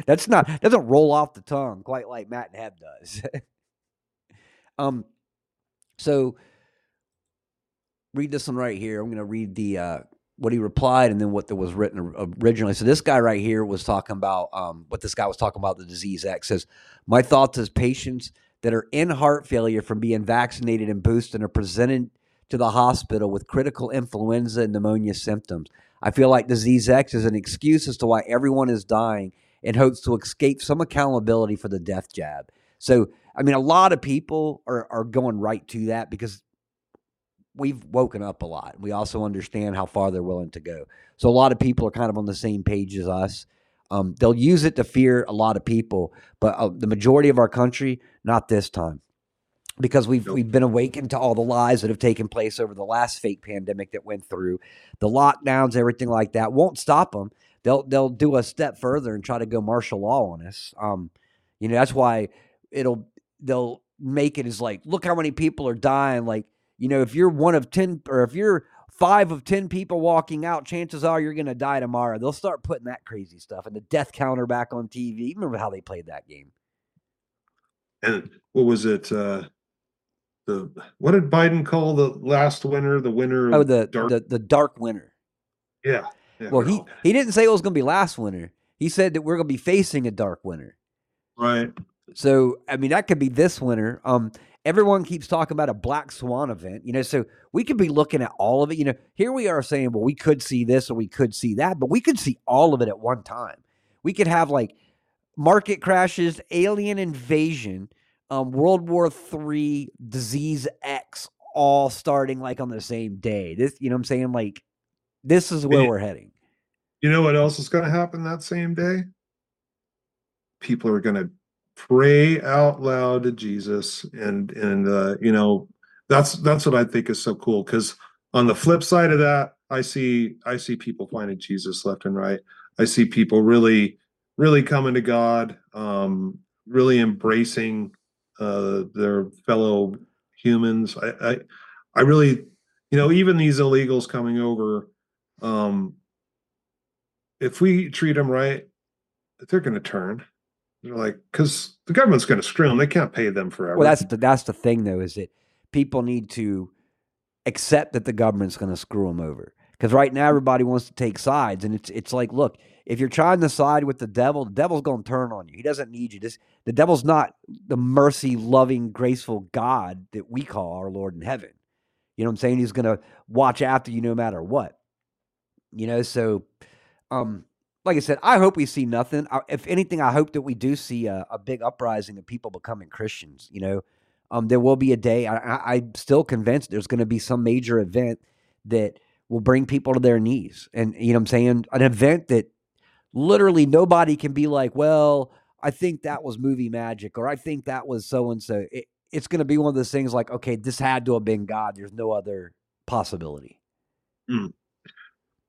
That's not, that doesn't roll off the tongue quite like Matt and Heb does. um. So... Read this one right here. I'm going to read the uh, what he replied and then what that was written originally. So this guy right here was talking about um, what this guy was talking about, the Disease X. Says, my thoughts is patients that are in heart failure from being vaccinated and boosted are presented to the hospital with critical influenza and pneumonia symptoms. I feel like Disease X is an excuse as to why everyone is dying in hopes to escape some accountability for the death jab. So, I mean, a lot of people are, are going right to that because we've woken up a lot. We also understand how far they're willing to go. So a lot of people are kind of on the same page as us. Um, they'll use it to fear a lot of people, but uh, the majority of our country, not this time, because we've, nope. we've been awakened to all the lies that have taken place over the last fake pandemic that went through. The lockdowns, everything like that won't stop them. They'll, they'll do a step further and try to go martial law on us. Um, you know, that's why it'll, they'll make it as like, look how many people are dying. Like, you know, if you're one of ten or if you're five of ten people walking out, chances are you're going to die tomorrow. They'll start putting that crazy stuff and the death counter back on T V. You remember how they played that game. And what was it? Uh, the what did Biden call the last winter? The winter? Oh, the dark? The, the dark winter. Yeah. yeah well, no. he, he didn't say it was going to be last winter. He said that we're going to be facing a dark winter. Right. So, I mean, that could be this winter. Um, Everyone keeps talking about a black swan event, you know, so we could be looking at all of it. You know, here we are saying, well, we could see this or we could see that, but we could see all of it at one time. We could have like market crashes, alien invasion, um, World War Three, Disease X, all starting like on the same day. This, you know what I'm saying? Like, this is where it, we're heading. You know what else is going to happen that same day? People are going to pray out loud to Jesus, and and uh, you know, that's that's what I think is so cool. Because on the flip side of that, I see I see people finding Jesus left and right. I see people really, really coming to God, um, really embracing uh, their fellow humans. I, I I really, you know, even these illegals coming over, um, if we treat them right, they're going to turn. They're like, because the government's going to screw them. They can't pay them forever. Well, that's the, that's the thing, though, is that people need to accept that the government's going to screw them over. Because right now, everybody wants to take sides. And it's it's like, look, if you're trying to side with the devil, the devil's going to turn on you. He doesn't need you. This, the devil's not the mercy, loving, graceful God that we call our Lord in heaven. You know what I'm saying? He's going to watch after you no matter what. You know, so... um. Like I said, I hope we see nothing. I, if anything, I hope that we do see a, a big uprising of people becoming Christians. You know, um, there will be a day. I, I, I'm still convinced there's going to be some major event that will bring people to their knees. And, you know what I'm saying? An event that literally nobody can be like, well, I think that was movie magic, or I think that was so-and-so. It, it's going to be one of those things like, okay, this had to have been God. There's no other possibility. Mm.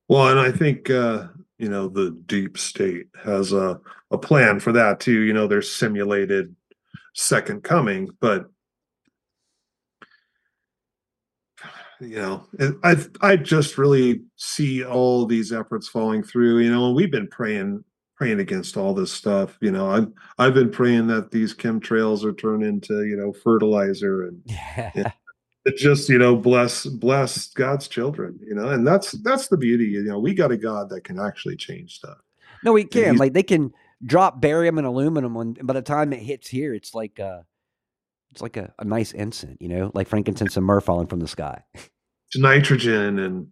Well, and I think, uh, you know, the deep state has a, a plan for that too. You know, their simulated second coming, but you know, I I just really see all these efforts falling through. You know, and we've been praying praying against all this stuff. You know, I've I've been praying that these chemtrails are turned into, you know, fertilizer and, yeah. and it just, you know, bless bless God's children. You know, and that's that's the beauty. You know, we got a God that can actually change stuff. No, he can. Like they can drop barium and aluminum, and by the time it hits here, it's like uh It's like a, a nice incense, you know, like frankincense and myrrh falling from the sky. It's nitrogen and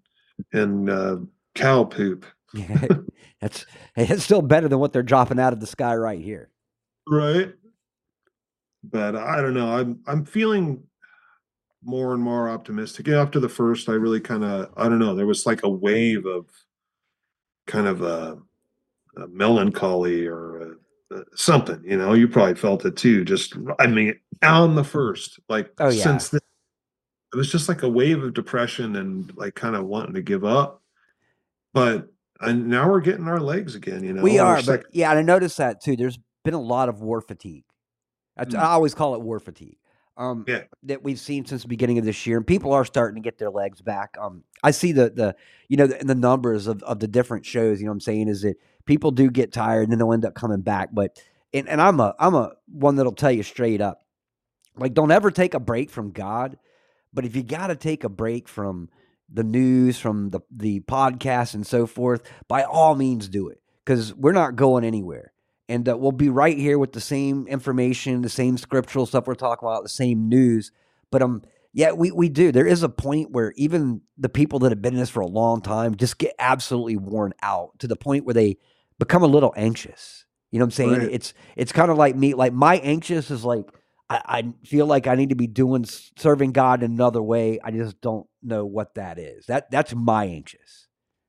and uh, cow poop. Yeah, that's it's still better than what they're dropping out of the sky right here. Right. But I don't know. I'm I'm feeling more and more optimistic. After the first, I really kind of, I don't know. There was like a wave of kind of a, a melancholy or a, something, you know, you probably felt it too. Just, I mean, on the first, like, oh, yeah. since then, it was just like a wave of depression and like kind of wanting to give up. But and now we're getting our legs again, you know. We are, but yeah, and I noticed that too. There's been a lot of war fatigue. I, mm. I always call it war fatigue. Um, yeah. That we've seen since the beginning of this year, and people are starting to get their legs back. Um, I see the the you know the, the numbers of of the different shows. You know, what I'm saying is that people do get tired, and then they'll end up coming back. But and and I'm a I'm a one that'll tell you straight up, like don't ever take a break from God. But if you got to take a break from the news, from the the podcast, and so forth, by all means do it, because we're not going anywhere. And uh, we'll be right here with the same information, the same scriptural stuff we're talking about, the same news. But um, yeah, we we do. There is a point where even the people that have been in this for a long time just get absolutely worn out to the point where they become a little anxious. You know what I'm saying? Right. It's it's kind of like me. Like my anxious is like I, I feel like I need to be doing serving God in another way. I just don't know what that is. That that's my anxious.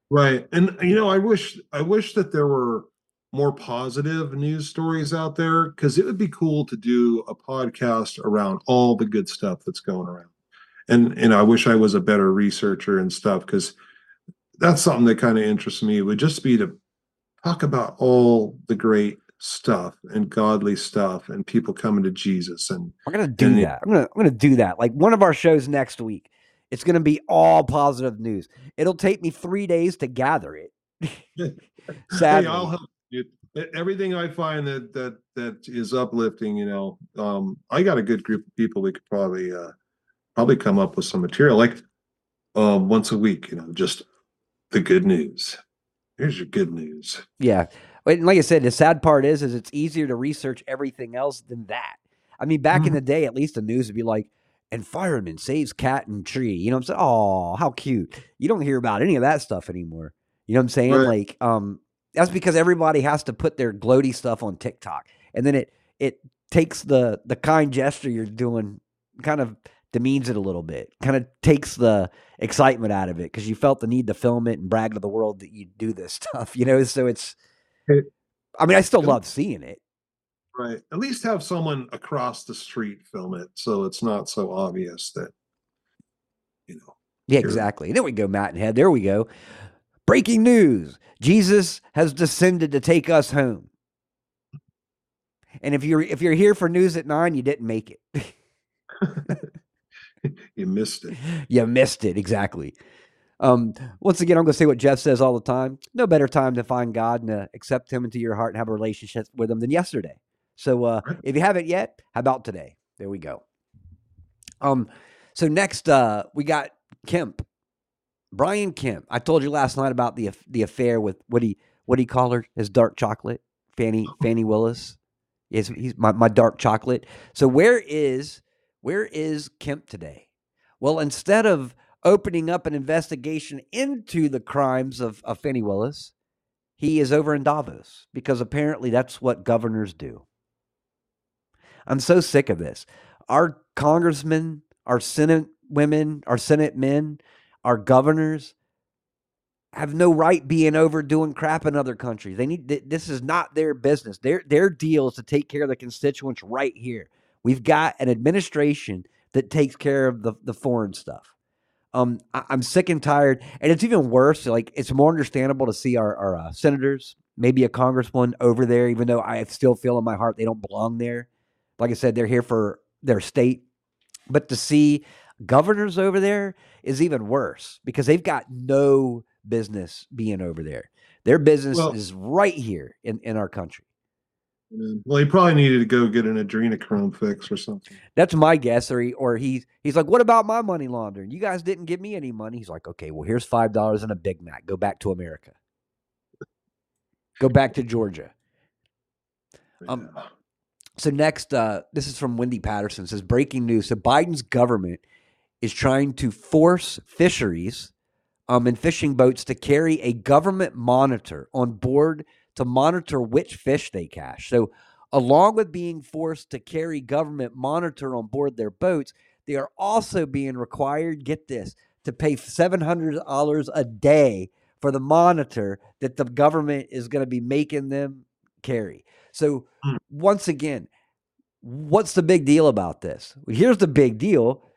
Right, and you know, I wish I wish that there were more positive news stories out there, because it would be cool to do a podcast around all the good stuff that's going around. And and I wish I was a better researcher and stuff, because that's something that kind of interests me. It would just be to talk about all the great stuff and godly stuff and people coming to Jesus. And we're gonna do and, that. I'm gonna I'm gonna do that. Like one of our shows next week, it's gonna be all positive news. It'll take me three days to gather it. Sadly. Hey, I'll help. It, everything I find that that that is uplifting, you know, um, I got a good group of people. We could probably uh, probably come up with some material like uh, once a week, you know, just the good news. Here's your good news. Yeah, and like I said, the sad part is, is it's easier to research everything else than that. I mean, back mm-hmm. in the day, at least the news would be like, and fireman saves cat and tree. You know what I'm saying? Oh, how cute! You don't hear about any of that stuff anymore. You know what I'm saying? Right. Like, um. That's because everybody has to put their gloaty stuff on TikTok, and then it it takes the the kind gesture you're doing, kind of demeans it a little bit, kind of takes the excitement out of it because you felt the need to film it and brag to the world that you do this stuff, you know. So it's, I mean, I still love seeing it. Right. At least have someone across the street film it, so it's not so obvious that, you know. Yeah, exactly. There we go, Matt and Head. There we go. Breaking news. Jesus has descended to take us home. And if you're if you're here for news at nine, you didn't make it. You missed it. You missed it, exactly. Um, once again, I'm going to say what Jeff says all the time. No better time to find God and to accept him into your heart and have a relationship with him than yesterday. So uh, if you haven't yet, how about today? There we go. Um, so next, uh, we got Kemp. Brian Kemp. I told you last night about the the affair with what he what he called her, his dark chocolate, Fannie Fannie Willis. Yes, he's my, my dark chocolate. So where is where is Kemp today? Well, instead of opening up an investigation into the crimes of, of Fannie Willis, he is over in Davos, because apparently that's what governors do. I'm so sick of this. Our congressmen, our Senate women, our Senate men, our governors have no right being over doing crap in other countries. They need, this is not their business. Their, their deal is to take care of the constituents right here. We've got an administration that takes care of the, the foreign stuff. Um, I, I'm sick and tired. And it's even worse. Like, it's more understandable to see our, our uh, senators, maybe a congressman over there, even though I still feel in my heart they don't belong there. Like I said, they're here for their state. But to see governors over there is even worse because they've got no business being over there. Their business well, is right here in, in our country. Well, he probably needed to go get an adrenochrome fix or something. That's my guess. Or, he, or he's, he's like, what about my money laundering? You guys didn't give me any money. He's like, okay, well, here's five dollars and a Big Mac. Go back to America. Go back to Georgia. Um, yeah. So next, uh, this is from Wendy Patterson. It says, breaking news. So Biden's government is trying to force fisheries um, and fishing boats to carry a government monitor on board to monitor which fish they catch. So along with being forced to carry government monitor on board their boats, they are also being required, get this, to pay seven hundred dollars a day for the monitor that the government is going to be making them carry. So once again, what's the big deal about this? Well, here's the big deal.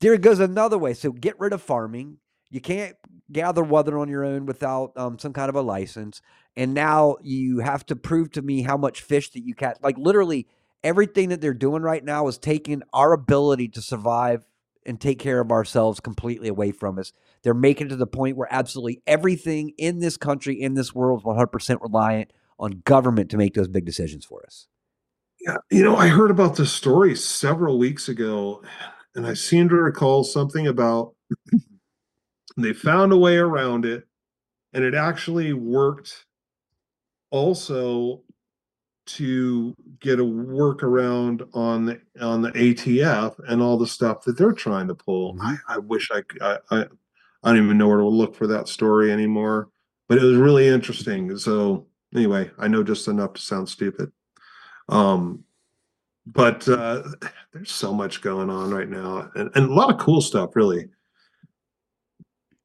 There goes another way. So get rid of farming. You can't gather water on your own without um, some kind of a license. And now you have to prove to me how much fish that you catch. Like literally everything that they're doing right now is taking our ability to survive and take care of ourselves completely away from us. They're making it to the point where absolutely everything in this country, in this world, is one hundred percent reliant on government to make those big decisions for us. Yeah, you know, I heard about this story several weeks ago, and I seem to recall something about they found a way around it, and it actually worked also to get a workaround on the on the A T F and all the stuff that they're trying to pull. I, I wish I, I I I don't even know where to look for that story anymore, but it was really interesting. So anyway, I know just enough to sound stupid, um, but uh, there's so much going on right now, and, and a lot of cool stuff. Really,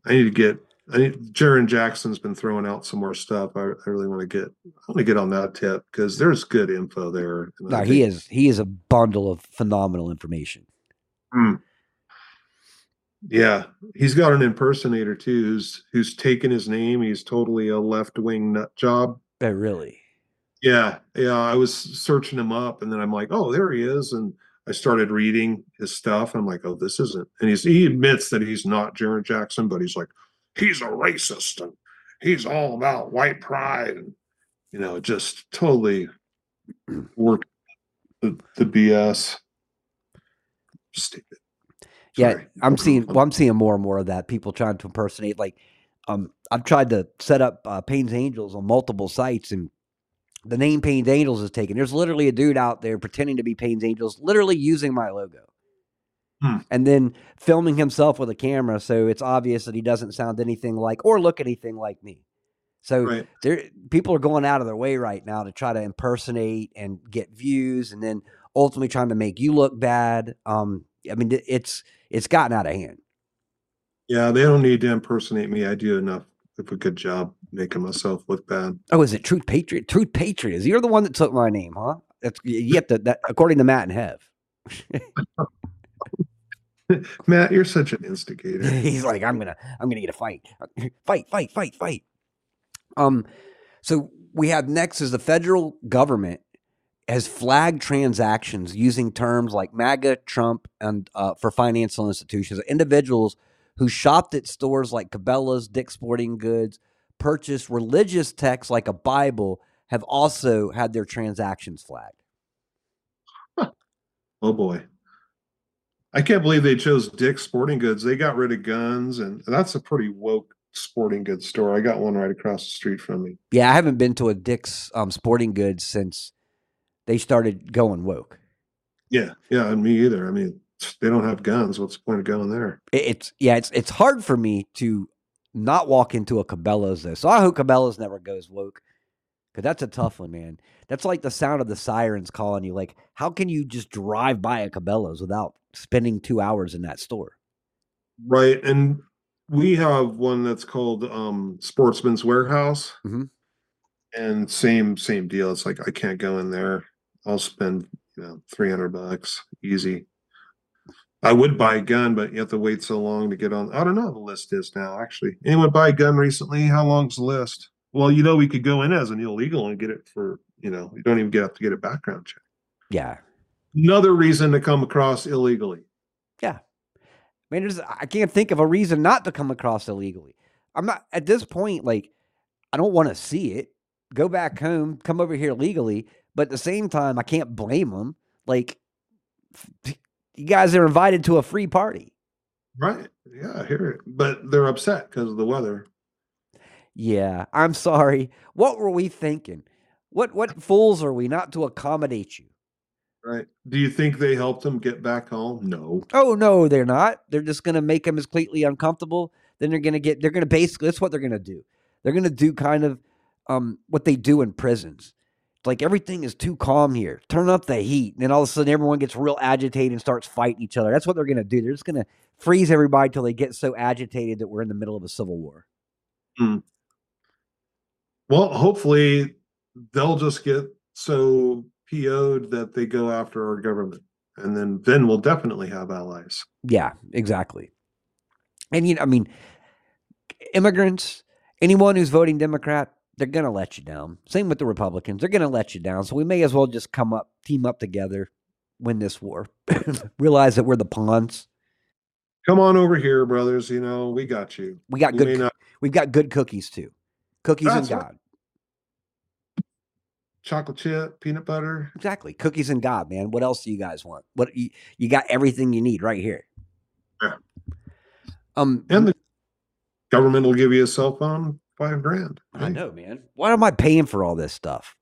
I need to get. I need. Jaron Jackson's been throwing out some more stuff. I, I really want to get. I want to get on that tip because there's good info there. No, he is. He is a bundle of phenomenal information. Mm. Yeah, he's got an impersonator too, who's who's taken his name. He's totally a left wing nut job. Oh, really? Yeah, yeah. I was searching him up, and then I'm like, oh, there he is, and I started reading his stuff, and I'm like, oh, this isn't. And he's he admits that he's not Jaron Jackson, but he's like, he's a racist, and he's all about white pride, and you know, just totally worked the, the B S. Stupid. Yeah, I'm seeing. Well, I'm seeing more and more of that. People trying to impersonate. Like, um, I've tried to set up uh, Payne's Angels on multiple sites, and the name Payne's Angels is taken. There's literally a dude out there pretending to be Payne's Angels, literally using my logo, hmm. and then filming himself with a camera, so it's obvious that he doesn't sound anything like or look anything like me. So right. there, people are going out of their way right now to try to impersonate and get views, and then ultimately trying to make you look bad. Um, I mean, it's it's gotten out of hand. Yeah, they don't need to impersonate me. I do enough of a good job making myself look bad. Oh, is it Truth Patriot? Truth Patriot. You're the one that took my name, huh? That's you have to. That, according to Matt and Hev. Matt, you're such an instigator. He's like, I'm gonna, I'm gonna get a fight, fight, fight, fight, fight. Um, so we have next is the federal government has flagged transactions using terms like MAGA, Trump, and uh, for financial institutions. Individuals who shopped at stores like Cabela's, Dick's Sporting Goods, purchased religious texts like a Bible, have also had their transactions flagged. Huh. Oh, boy. I can't believe they chose Dick's Sporting Goods. They got rid of guns, and that's a pretty woke sporting goods store. I got one right across the street from me. Yeah, I haven't been to a Dick's um, Sporting Goods since they started going woke. Yeah. Yeah. And me either. I mean, they don't have guns. What's the point of going there? It's yeah. It's, it's hard for me to not walk into a Cabela's though. So I hope Cabela's never goes woke. Cause that's a tough one, man. That's like the sound of the sirens calling you. Like, how can you just drive by a Cabela's without spending two hours in that store? Right. And we have one that's called um, Sportsman's Warehouse. Mm-hmm. And same, same deal. It's like, I can't go in there. I'll spend you know, three hundred bucks, easy. I would buy a gun, but you have to wait so long to get on. I don't know how the list is now, actually. Anyone buy a gun recently? How long's the list? Well, you know, we could go in as an illegal and get it for, you know, you don't even get have to get a background check. Yeah. Another reason to come across illegally. Yeah. I mean, there's, I can't think of a reason not to come across illegally. I'm not, at this point, like, I don't want to see it. Go back home, come over here legally. But at the same time, I can't blame them. Like, you guys are invited to a free party. Right. Yeah, I hear it. But they're upset because of the weather. Yeah, I'm sorry. What were we thinking? What what fools are we not to accommodate you? Right. Do you think they helped them get back home? No. Oh, no, they're not. They're just going to make them as completely uncomfortable. Then they're going to get, they're going to basically, that's what they're going to do. They're going to do kind of um, what they do in prisons. Like, everything is too calm here. Turn up the heat. And then all of a sudden everyone gets real agitated and starts fighting each other. That's what they're going to do. They're just going to freeze everybody till they get so agitated that we're in the middle of a civil war. Hmm. Well, hopefully they'll just get so P O'd that they go after our government. And then, then we'll definitely have allies. Yeah, exactly. And, you know, I mean, immigrants, anyone who's voting Democrat, they're going to let you down. Same with the Republicans. They're going to let you down. So we may as well just come up, team up together, win this war, realize that we're the pawns. Come on over here, brothers. You know, we got you. We got you good. Not- we've got good cookies too. Cookies That's and God. Right. Chocolate chip, peanut butter. Exactly. Cookies and God, man. What else do you guys want? What you, you got everything you need right here. Yeah. Um, and the government will give you a cell phone, five grand. Right? I know, man. Why am I paying for all this stuff?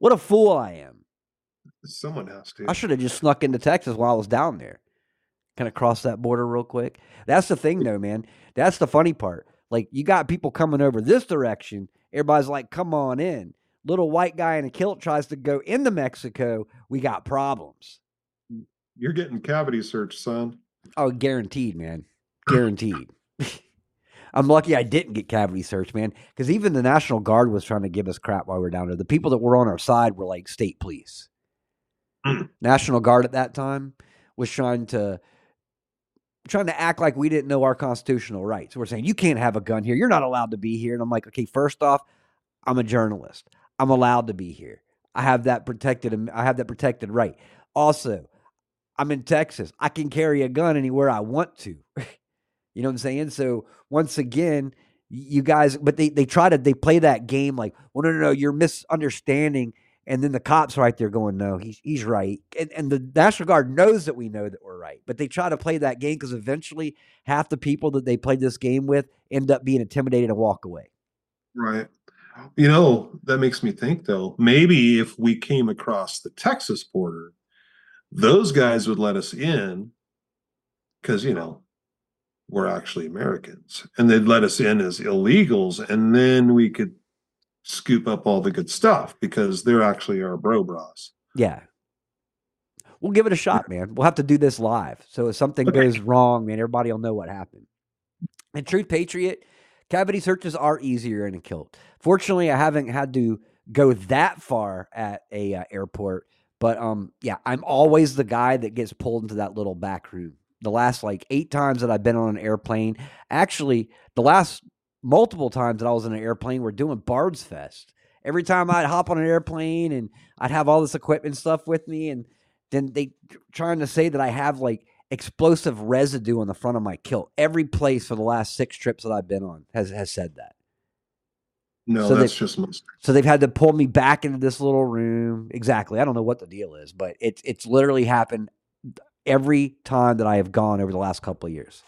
What a fool I am. Someone has to. I should have just snuck into Texas while I was down there. Kind of cross that border real quick. That's the thing though, man. That's the funny part. Like, you got people coming over this direction. Everybody's like, come on in. Little white guy in a kilt tries to go into Mexico. We got problems. You're getting cavity searched, son. Oh, guaranteed, man. Guaranteed. I'm lucky I didn't get cavity searched, man, because even the National Guard was trying to give us crap while we were down there. The people that were on our side were like state police. National Guard at that time was trying to trying to act like we didn't know our constitutional rights. We're saying, you can't have a gun here. You're not allowed to be here. And I'm like, okay, first off, I'm a journalist. I'm allowed to be here. I have that protected. I have that protected right. Also, I'm in Texas. I can carry a gun anywhere I want to. You know what I'm saying? So once again, you guys, but they, they try to, they play that game like, well, no, no, no, you're misunderstanding. And then the cops right there going, no, he's, he's right. And, and the National Guard knows that we know that we're right. But they try to play that game because eventually half the people that they play this game with end up being intimidated and walk away. Right. You know, that makes me think, though, maybe if we came across the Texas border, those guys would let us in because, you know, we're actually Americans. And they'd let us in as illegals, and then we could scoop up all the good stuff because they're actually our bro bras. Yeah. We'll give it a shot, man. We'll have to do this live. So if something okay. goes wrong, man, everybody will know what happened. And Truth Patriot, cavity searches are easier in a kilt. Fortunately, I haven't had to go that far at a uh, airport. But um, yeah, I'm always the guy that gets pulled into that little back room. The last like eight times that I've been on an airplane, actually the last multiple times that I was in an airplane, we're doing Bard's Fest. Every time I'd hop on an airplane and I'd have all this equipment and stuff with me. And then they trying to say that I have like explosive residue on the front of my kilt. Every place for the last six trips that I've been on has, has said that. No, so that's just mistake. So they've had to pull me back into this little room. Exactly. I don't know what the deal is, but it's, it's literally happened every time that I have gone over the last couple of years.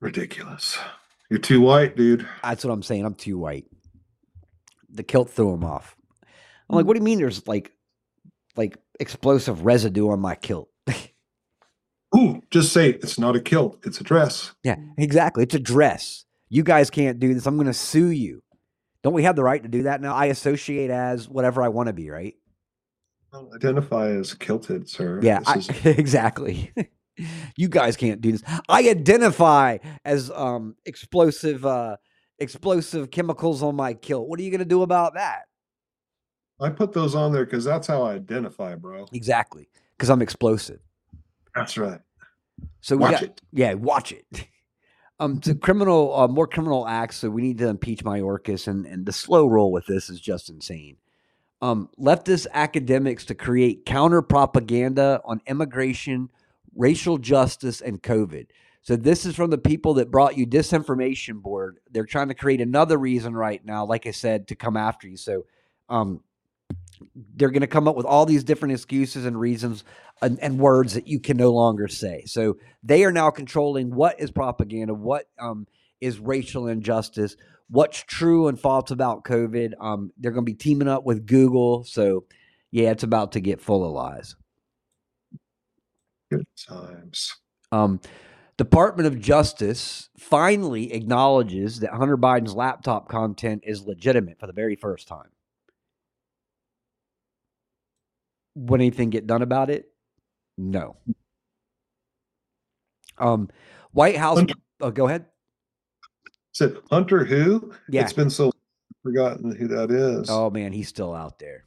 Ridiculous. You're too white, dude. That's what I'm saying. I'm too white. The kilt threw him off. I'm like, what do you mean there's like, like explosive residue on my kilt? Ooh, just say it's not a kilt. It's a dress. Yeah, exactly. It's a dress. You guys can't do this. I'm going to sue you. Don't we have the right to do that now? I associate as whatever I want to be, right? Identify as kilted, sir. Yeah, I, is- exactly. You guys can't do this. I identify as um, explosive uh, explosive chemicals on my kilt. What are you going to do about that? I put those on there because that's how I identify, bro. Exactly. Because I'm explosive. That's right. So watch we got, it. Yeah, watch it. Um, to criminal, uh, more criminal acts. So we need to impeach Mayorkas, and and the slow roll with this is just insane. Um, leftist academics to create counter propaganda on immigration, racial justice, and COVID. So this is from the people that brought you disinformation board. They're trying to create another reason right now, like I said, to come after you. So um, they're going to come up with all these different excuses and reasons and, and words that you can no longer say. So they are now controlling what is propaganda, what um, is racial injustice, what's true and false about COVID. Um, they're going to be teaming up with Google. So, yeah, it's about to get full of lies. Good times. Um, Department of Justice finally acknowledges that Hunter Biden's laptop content is legitimate for the very first time. Would anything get done about it? No. Um, White House. Hunter, oh, go ahead. So Hunter who? Yeah. It's been so forgotten who that is. Oh, man, he's still out there.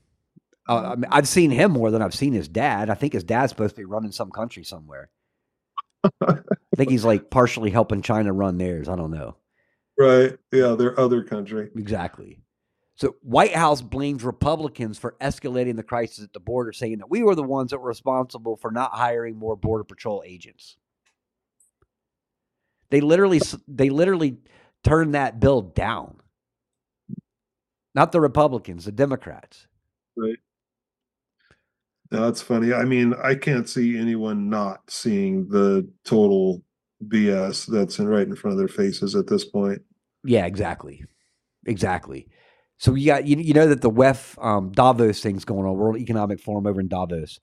Uh, I mean, I've seen him more than I've seen his dad. I think his dad's supposed to be running some country somewhere. I think he's like partially helping China run theirs. I don't know. Right. Yeah. Their other country. Exactly. So White House blames Republicans for escalating the crisis at the border, saying that we were the ones that were responsible for not hiring more Border Patrol agents. They literally, they literally turned that bill down. Not the Republicans, the Democrats. Right. No, that's funny. I mean, I can't see anyone not seeing the total B S that's in right in front of their faces at this point. Yeah, exactly. Exactly. So you got, you, you know that the W E F um, Davos thing's going on, World Economic Forum over in Davos.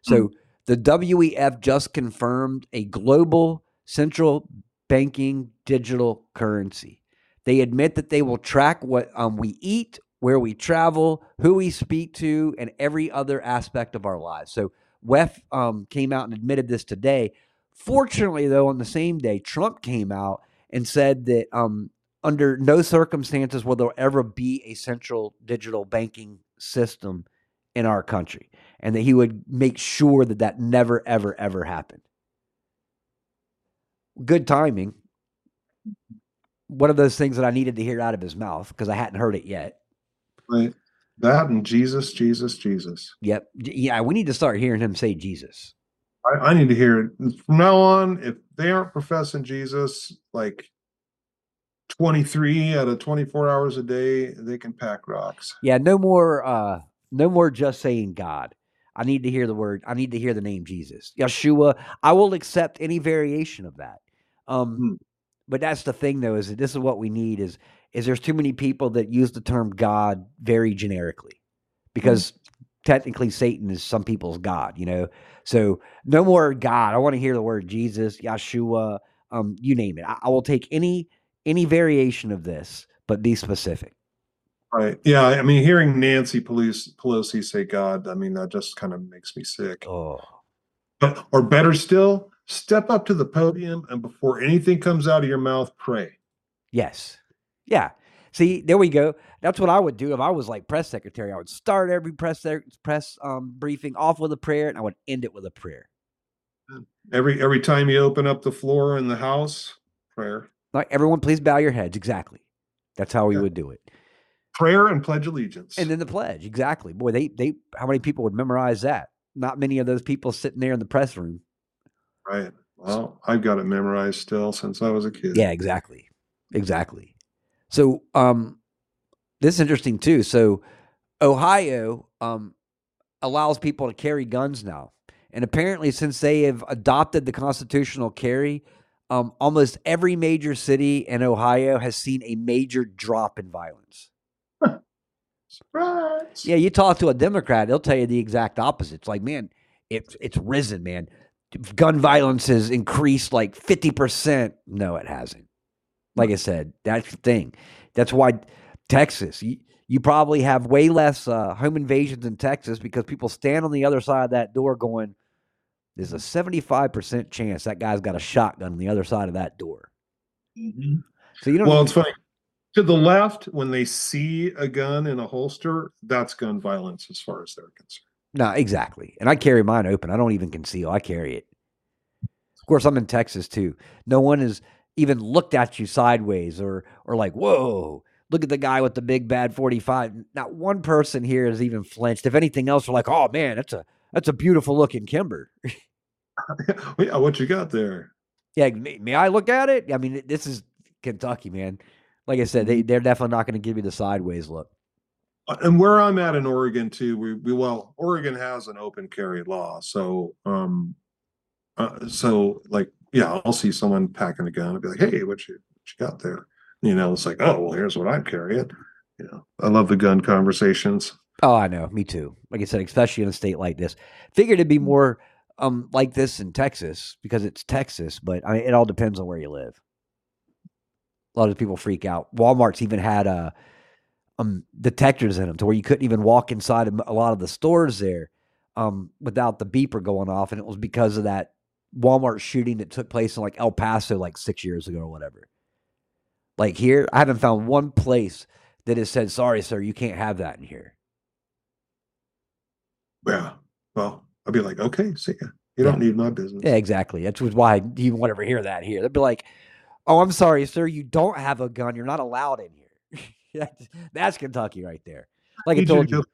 So mm. the W E F just confirmed a global central banking digital currency. They admit that they will track what um, we eat, where we travel, who we speak to, and every other aspect of our lives. So W E F um, came out and admitted this today. Fortunately, though, on the same day, Trump came out and said that um, under no circumstances will there ever be a central digital banking system in our country, and that he would make sure that that never, ever, ever happened. Good timing. One of those things that I needed to hear out of his mouth because I hadn't heard it yet. Right. That and Jesus, Jesus, Jesus. Yep. Yeah, we need to start hearing him say Jesus. I, I need to hear it. From now on, if they aren't professing Jesus like twenty-three out of twenty-four hours a day, they can pack rocks. Yeah, no more uh, no more just saying God. I need to hear the word. I need to hear the name Jesus. Yeshua. I will accept any variation of that. Um, hmm. But that's the thing, though, is that this is what we need is – is there's too many people that use the term God very generically because mm-hmm. technically Satan is some people's God, you know? So no more God. I want to hear the word Jesus, Yeshua, um, you name it. I, I will take any, any variation of this, but be specific. Right. Yeah. I mean, hearing Nancy Pelosi, Pelosi say God, I mean, that just kind of makes me sick. Oh. But, or better still, step up to the podium and before anything comes out of your mouth, pray. Yes. Yeah. See, there we go. That's what I would do if I was like press secretary. I would start every press press um, briefing off with a prayer, and I would end it with a prayer. Every every time you open up the floor in the House, prayer. Like, everyone, please bow your heads. Exactly. That's how we yeah. would do it. Prayer and pledge allegiance. And then the pledge. Exactly. Boy, they they how many people would memorize that? Not many of those people sitting there in the press room. Right. Well, I've got it memorized still since I was a kid. Yeah, exactly. Exactly. So um, this is interesting, too. So Ohio um, allows people to carry guns now. And apparently since they have adopted the constitutional carry, um, almost every major city in Ohio has seen a major drop in violence. Surprise. Yeah, you talk to a Democrat, they'll tell you the exact opposite. It's like, man, it, it's risen, man. Gun violence has increased like fifty percent. No, it hasn't. Like I said, that's the thing. That's why Texas, you, you probably have way less uh, home invasions in Texas because people stand on the other side of that door going, there's a seventy-five percent chance that guy's got a shotgun on the other side of that door. Mm-hmm. So you don't. Well, it's funny. To the left, when they see a gun in a holster, that's gun violence as far as they're concerned. No, exactly. And I carry mine open. I don't even conceal. I carry it. Of course, I'm in Texas too. No one has even looked at you sideways or or like, whoa, look at the guy with the big bad forty-five. Not one person here has even flinched. If anything else, we're like, oh man, that's a that's a beautiful looking Kimber. Yeah, what you got there? Yeah, may, may I look at it? I mean, this is Kentucky, man. Like I said, they, they're definitely not going to give you the sideways look. And where I'm at in Oregon, too, we, we well, Oregon has an open carry law. So, um, uh, so like, yeah, I'll see someone packing a gun and be like, hey, what you, what you got there? You know, it's like, oh, well, here's what I'm carrying. You know, I love the gun conversations. Oh, I know. Me too. Like I said, especially in a state like this. Figured it'd be more um, like this in Texas because it's Texas, but I, it all depends on where you live. A lot of people freak out. Walmart's even had uh, um, detectors in them to where you couldn't even walk inside a lot of the stores there um, without the beeper going off. And it was because of that Walmart shooting that took place in like El Paso like six years ago or whatever. Like here, I haven't found one place that has said, sorry, sir, you can't have that in here. Yeah. Well, I'd be like, okay, see ya. You yeah. don't need my business. Yeah, exactly. That's why I even want to ever hear that here. They'd be like, oh, I'm sorry, sir. You don't have a gun. You're not allowed in here. that's, that's Kentucky right there. Like I, I told you, you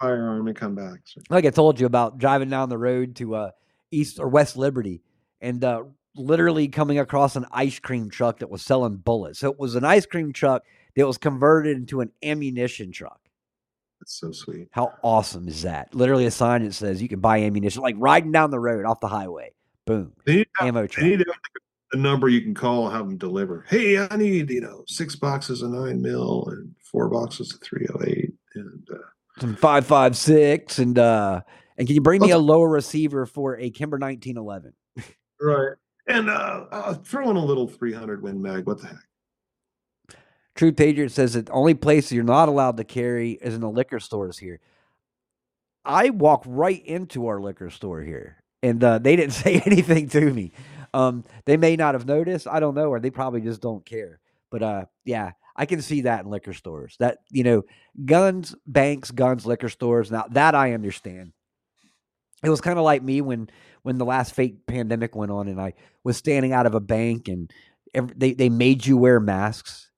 firearm and come back. Sir. Like I told you about driving down the road to uh, East or West Liberty and uh, literally coming across an ice cream truck that was selling bullets. So it was an ice cream truck that was converted into an ammunition truck. That's so sweet. How awesome is that? Literally a sign that says you can buy ammunition, like riding down the road off the highway. Boom. They need ammo have, truck. They need to have a number you can call and have them deliver. Hey, I need, you know, six boxes of nine mil and four boxes of three oh eight and uh, some five five six and uh and can you bring me a lower receiver for a Kimber nineteen eleven? Right, and uh, uh throw in a little three hundred Win Mag. What the heck? True Patriot says that the only place you're not allowed to carry is in the liquor stores here. I walk right into our liquor store here, and uh, they didn't say anything to me. Um, they may not have noticed. I don't know, or they probably just don't care. But uh, yeah, I can see that in liquor stores. That, you know, guns, banks, guns, liquor stores. Now that I understand. It was kind of like me when when the last fake pandemic went on, and I was standing out of a bank, and every, they they made you wear masks,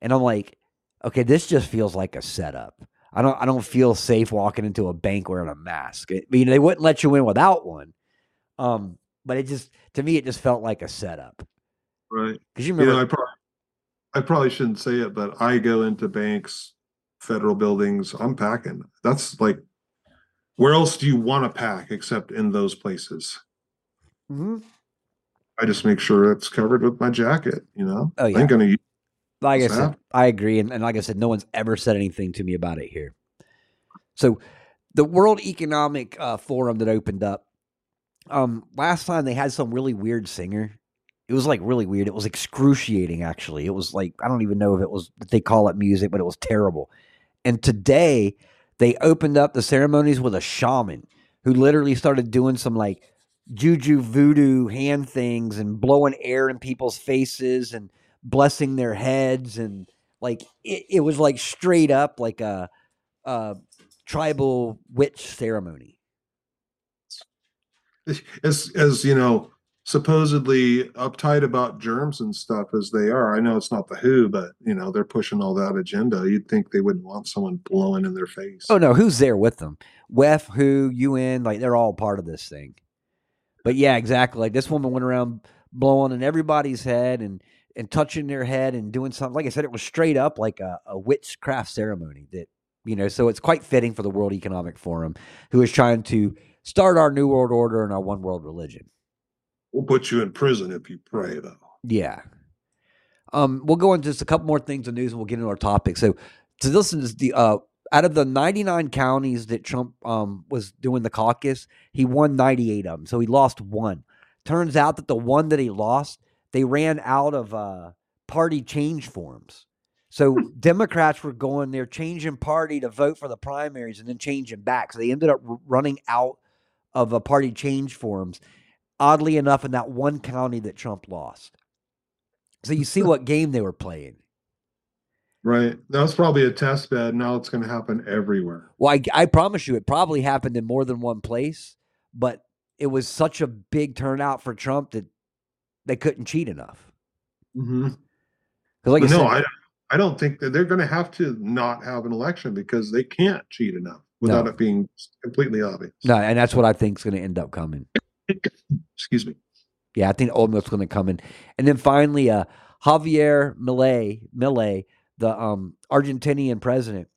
and I'm like, okay, this just feels like a setup. I don't I don't feel safe walking into a bank wearing a mask. It, I mean, they wouldn't let you in without one. Um. But it just, to me, it just felt like a setup. Right. Because you remember. You know, I, probably, I probably shouldn't say it, but I go into banks, federal buildings, I'm packing. That's like, where else do you want to pack except in those places? Mm-hmm. I just make sure it's covered with my jacket, you know? Oh, yeah. I ain't gonna use like I said, I agree. And, and like I said, no one's ever said anything to me about it here. So the World Economic uh, Forum that opened up, Um, last time they had some really weird singer. It was like really weird. It was excruciating, actually. It was like, I don't even know if it was, if they call it music, but it was terrible. And today they opened up the ceremonies with a shaman who literally started doing some like juju voodoo hand things and blowing air in people's faces and blessing their heads. And like, it, it was like straight up like a, a tribal witch ceremony. As, as you know, supposedly uptight about germs and stuff as they are, I know it's not the W H O, but, you know, they're pushing all that agenda. You'd think they wouldn't want someone blowing in their face. Oh, no, who's there with them? W E F, W H O, U N, like, they're all part of this thing. But, yeah, exactly. Like, this woman went around blowing in everybody's head and, and touching their head and doing something. Like I said, it was straight up like a, a witchcraft ceremony that, you know, so it's quite fitting for the World Economic Forum, who is trying to start our new world order and our one world religion. We'll put you in prison if you pray, though. Yeah. Um, we'll go into just a couple more things in news, and we'll get into our topic. So, so this is the uh, out of the ninety-nine counties that Trump um, was doing the caucus, he won ninety-eight of them. So he lost one. Turns out that the one that he lost, they ran out of uh, party change forms. So Democrats were going there, changing party to vote for the primaries and then changing back. So they ended up running out of a party change forms, oddly enough, in that one county that Trump lost. So you see what game they were playing. Right. That was probably a test bed. Now it's going to happen everywhere. Well, I, I promise you, it probably happened in more than one place, but it was such a big turnout for Trump that they couldn't cheat enough. Mm-hmm. Like I said, no, I, I don't think that they're going to have to not have an election because they can't cheat enough without no. it being completely obvious. No, and that's what I think is going to end up coming. Excuse me. Yeah, I think ultimately it's going to come in. And then finally, uh, Javier Milei, Milei. the um, Argentinian president,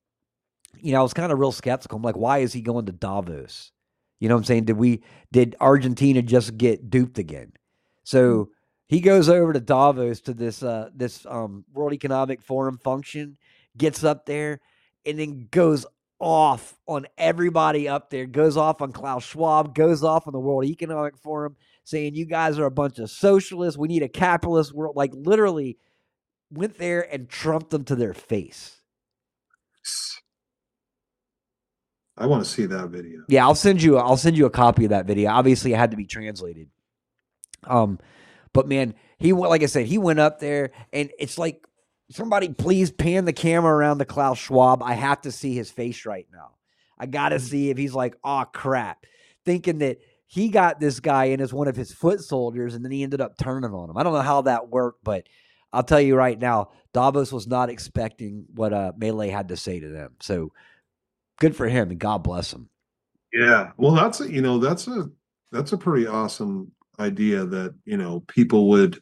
you know, I was kind of real skeptical. I'm like, why is he going to Davos? You know what I'm saying? Did we, did Argentina just get duped again? So he goes over to Davos to this, uh, this um, World Economic Forum function, gets up there and then goes off on everybody up there, goes off on Klaus Schwab, goes off on the World Economic Forum saying, you guys are a bunch of socialists. We need a capitalist world. Like literally, went there and trumped them to their face. I want to see that video. Yeah, I'll send you I'll send you a copy of that video. Obviously, it had to be translated. Um, but man, he went, like I said, he went up there and it's like, somebody please pan the camera around to Klaus Schwab. I have to see his face right now. I got to see if he's like, oh crap, thinking that he got this guy in as one of his foot soldiers and then he ended up turning on him. I don't know how that worked, but I'll tell you right now, Davos was not expecting what uh, Milei had to say to them. So good for him and God bless him. Yeah. Well, that's a, you know, that's a, that's a pretty awesome idea that, you know, people would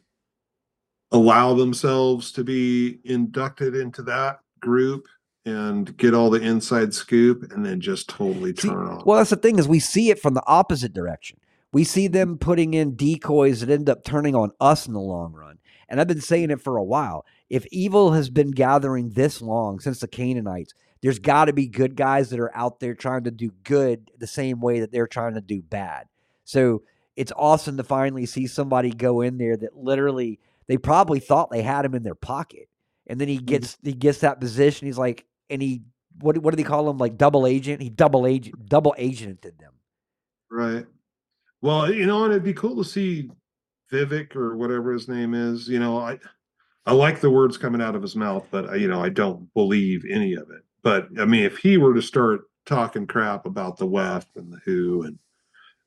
allow themselves to be inducted into that group and get all the inside scoop and then just totally turn see, off. Well, that's the thing is we see it from the opposite direction. We see them putting in decoys that end up turning on us in the long run. And I've been saying it for a while. If evil has been gathering this long since the Canaanites, there's got to be good guys that are out there trying to do good the same way that they're trying to do bad. So it's awesome to finally see somebody go in there that literally they probably thought they had him in their pocket. And then he gets he gets that position. He's like, and he, what, what do they call him? Like double agent? He double agent, double agented them. Right. Well, you know, and it'd be cool to see Vivek or whatever his name is, you know, I I like the words coming out of his mouth, but I, you know, I don't believe any of it. But I mean, if he were to start talking crap about the left and the W H O and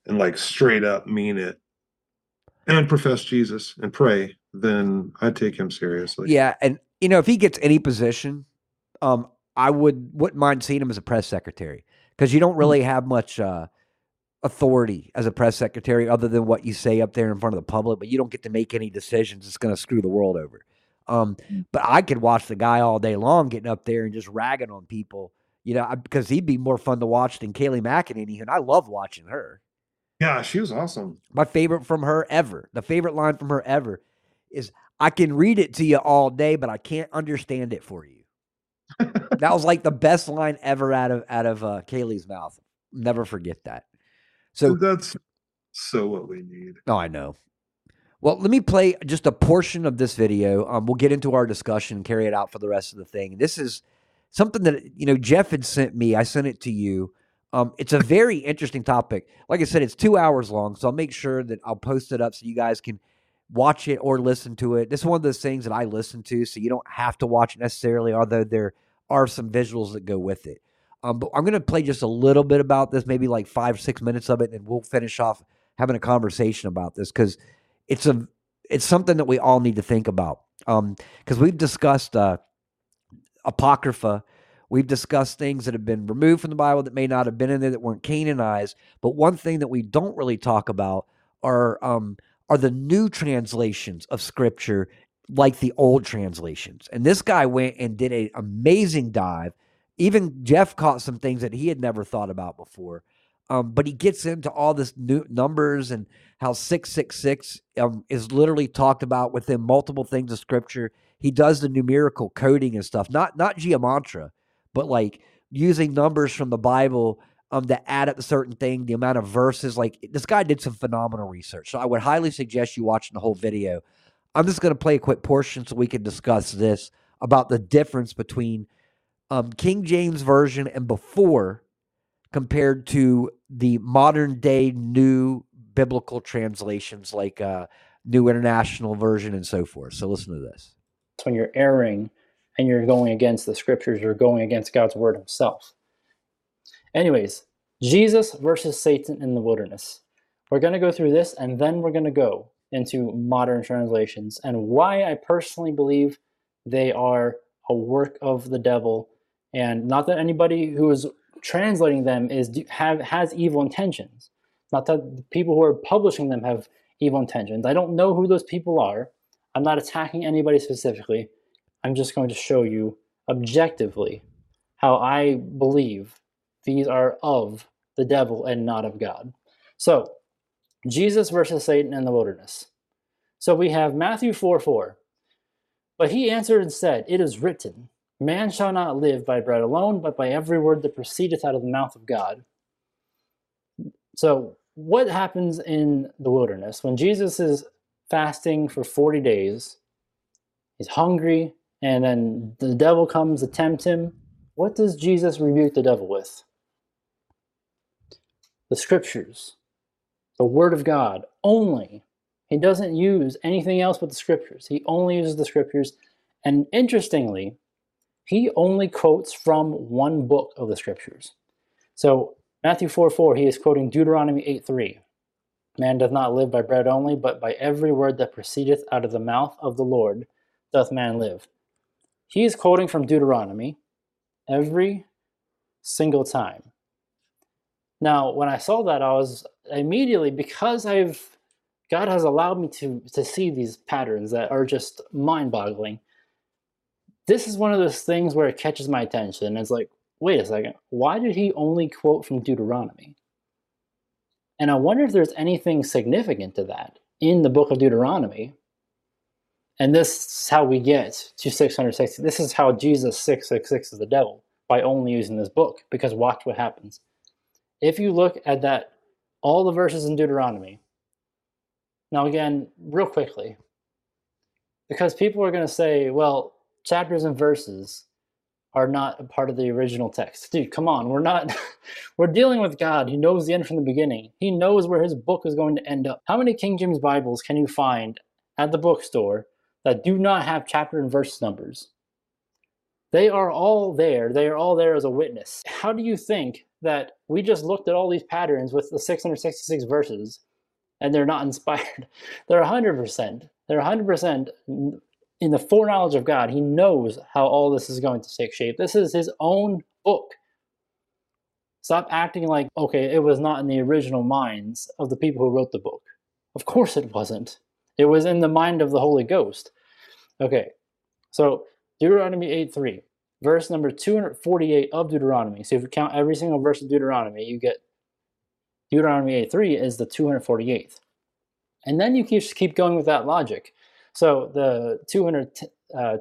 and like straight up mean it and profess Jesus and pray, then I'd take him seriously. Yeah, and you know, if he gets any position, um, I would wouldn't mind seeing him as a press secretary because you don't really have much uh authority as a press secretary other than what you say up there in front of the public, but you don't get to make any decisions. It's going to screw the world over. Um, but I could watch the guy all day long getting up there and just ragging on people, you know, because he'd be more fun to watch than Kayleigh McEnany, and I love watching her. Yeah, she was awesome. My favorite from her ever, the favorite line from her ever is, I can read it to you all day, but I can't understand it for you. That was like the best line ever out of, out of uh, Kayleigh's mouth. Never forget that. So that's so what we need. Oh, I know. Well, let me play just a portion of this video. Um, we'll get into our discussion and carry it out for the rest of the thing. This is something that, you know, Jeff had sent me. I sent it to you. Um, it's a very interesting topic. Like I said, it's two hours long, so I'll make sure that I'll post it up so you guys can watch it or listen to it. This is one of those things that I listen to, so you don't have to watch it necessarily, although there are some visuals that go with it. Um, but I'm going to play just a little bit about this, maybe like five, six minutes of it, and we'll finish off having a conversation about this because it's a it's something that we all need to think about. Um, because we've discussed uh, Apocrypha. We've discussed things that have been removed from the Bible that may not have been in there that weren't canonized. But one thing that we don't really talk about are um, are the new translations of Scripture like the old translations. And this guy went and did an amazing dive. Even Jeff caught some things that he had never thought about before. Um, but he gets into all this new numbers and how six six six um, is literally talked about within multiple things of Scripture. He does the numerical coding and stuff, not not gematria, but like using numbers from the Bible um, to add up a certain thing, the amount of verses. Like this guy did some phenomenal research. So I would highly suggest you watching the whole video. I'm just going to play a quick portion so we can discuss this about the difference between Um, King James Version and before compared to the modern day new biblical translations like uh, New International Version and so forth. So listen to this. When you're erring and you're going against the scriptures, you're going against God's word himself. Anyways, Jesus versus Satan in the wilderness. We're going to go through this, and then we're going to go into modern translations and why I personally believe they are a work of the devil, and not that anybody who is translating them is have has evil intentions. Not that the people who are publishing them have evil intentions. I don't know who those people are. I'm not attacking anybody specifically. I'm just going to show you objectively how I believe these are of the devil and not of God. So, Jesus versus Satan in the wilderness. So we have Matthew four four. But he answered and said, it is written, man shall not live by bread alone, but by every word that proceedeth out of the mouth of God. So what happens in the wilderness when Jesus is fasting for forty days? He's hungry, and then the devil comes to tempt him. What does Jesus rebuke the devil with? The scriptures, the word of God only. He doesn't use anything else but the scriptures. He only uses the scriptures. And interestingly, he only quotes from one book of the scriptures. So Matthew four four, he is quoting Deuteronomy eight three. Man doth not live by bread only, but by every word that proceedeth out of the mouth of the Lord doth man live. He is quoting from Deuteronomy every single time. Now, when I saw that, I was immediately, because I've, God has allowed me to, to see these patterns that are just mind-boggling. This is one of those things where it catches my attention. It's like, wait a second, why did he only quote from Deuteronomy? And I wonder if there's anything significant to that in the book of Deuteronomy. And this is how we get to six hundred sixty. This is how Jesus six six six is the devil, by only using this book, because watch what happens. If you look at that, all the verses in Deuteronomy. Now again, real quickly, because people are going to say, well, chapters and verses are not a part of the original text. Dude, come on, we're not, we're dealing with God. He knows the end from the beginning. He knows where his book is going to end up. How many King James Bibles can you find at the bookstore that do not have chapter and verse numbers? They are all there. They are all there as a witness. How do you think that we just looked at all these patterns with the six hundred sixty-six verses and they're not inspired? They're one hundred percent. They're one hundred percent in the foreknowledge of God. He knows how all this is going to take shape. This is his own book. Stop acting like, okay, it was not in the original minds of the people who wrote the book. Of course it wasn't. It was in the mind of the Holy Ghost. Okay, so Deuteronomy eight three, verse number two hundred forty-eight of Deuteronomy. So if you count every single verse of Deuteronomy, you get Deuteronomy eight three is the two hundred forty-eighth. And then you keep, keep going with that logic. So the two hundred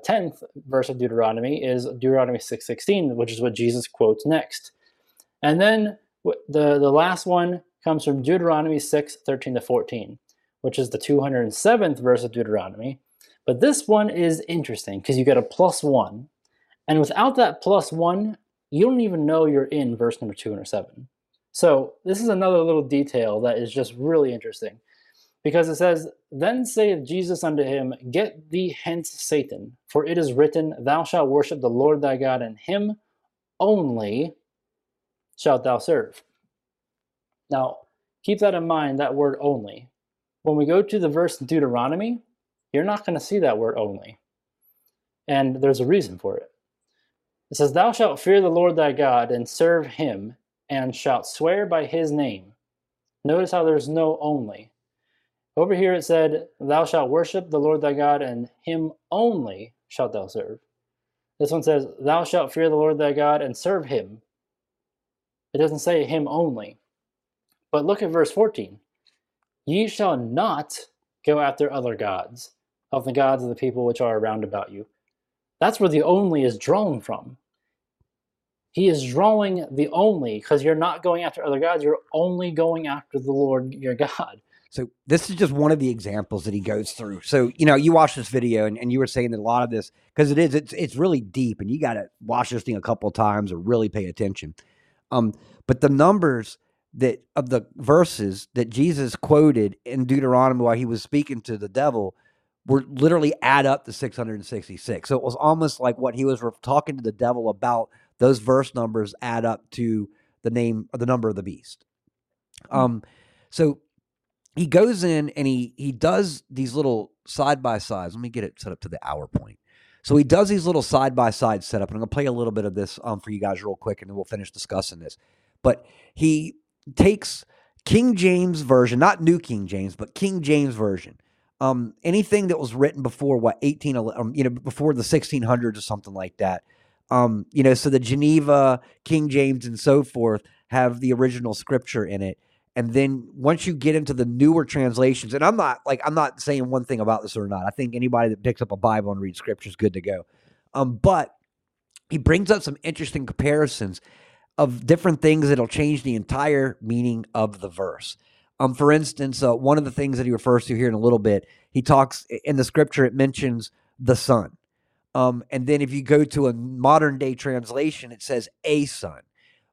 tenth verse of Deuteronomy is Deuteronomy six sixteen, which is what Jesus quotes next. And then the, the last one comes from Deuteronomy six thirteen to fourteen, which is the two hundred seventh verse of Deuteronomy. But this one is interesting because you get a plus one. And without that plus one, you don't even know you're in verse number two hundred seven. So this is another little detail that is just really interesting, because it says, then saith Jesus unto him, get thee hence, Satan, for it is written, thou shalt worship the Lord thy God, and him only shalt thou serve. Now, keep that in mind, that word only. When we go to the verse in Deuteronomy, you're not going to see that word only. And there's a reason for it. It says, thou shalt fear the Lord thy God, and serve him, and shalt swear by his name. Notice how there's no only. Over here it said, thou shalt worship the Lord thy God, and him only shalt thou serve. This one says, thou shalt fear the Lord thy God, and serve him. It doesn't say him only. But look at verse fourteen. Ye shall not go after other gods, of the gods of the people which are around about you. That's where the only is drawn from. He is drawing the only, because you're not going after other gods, you're only going after the Lord your God. So this is just one of the examples that he goes through. So, you know, you watch this video and, and you were saying that a lot of this, because it is, it's it's really deep and you got to watch this thing a couple of times or really pay attention. Um, but the numbers that of the verses that Jesus quoted in Deuteronomy while he was speaking to the devil were literally add up to six hundred sixty-six. So it was almost like what he was talking to the devil about. Those verse numbers add up to the name, the number of the beast. Um, so he goes in and he he does these little side by sides. Let me get it set up to the hour point. So he does these little side by side setup, and I'm gonna play a little bit of this um, for you guys real quick, and then we'll finish discussing this. But he takes King James Version, not New King James, but King James Version. Um, anything that was written before what eighteen, um, you know, before the sixteen hundreds or something like that. Um, you know, so the Geneva, King James, and so forth have the original scripture in it. And then once you get into the newer translations, and I'm not like, I'm not saying one thing about this or not. I think anybody that picks up a Bible and reads scripture is good to go. Um, but he brings up some interesting comparisons of different things that'll change the entire meaning of the verse. Um, for instance, uh, one of the things that he refers to here in a little bit, he talks in the scripture, it mentions the sun. Um, and then if you go to a modern day translation, it says a sun,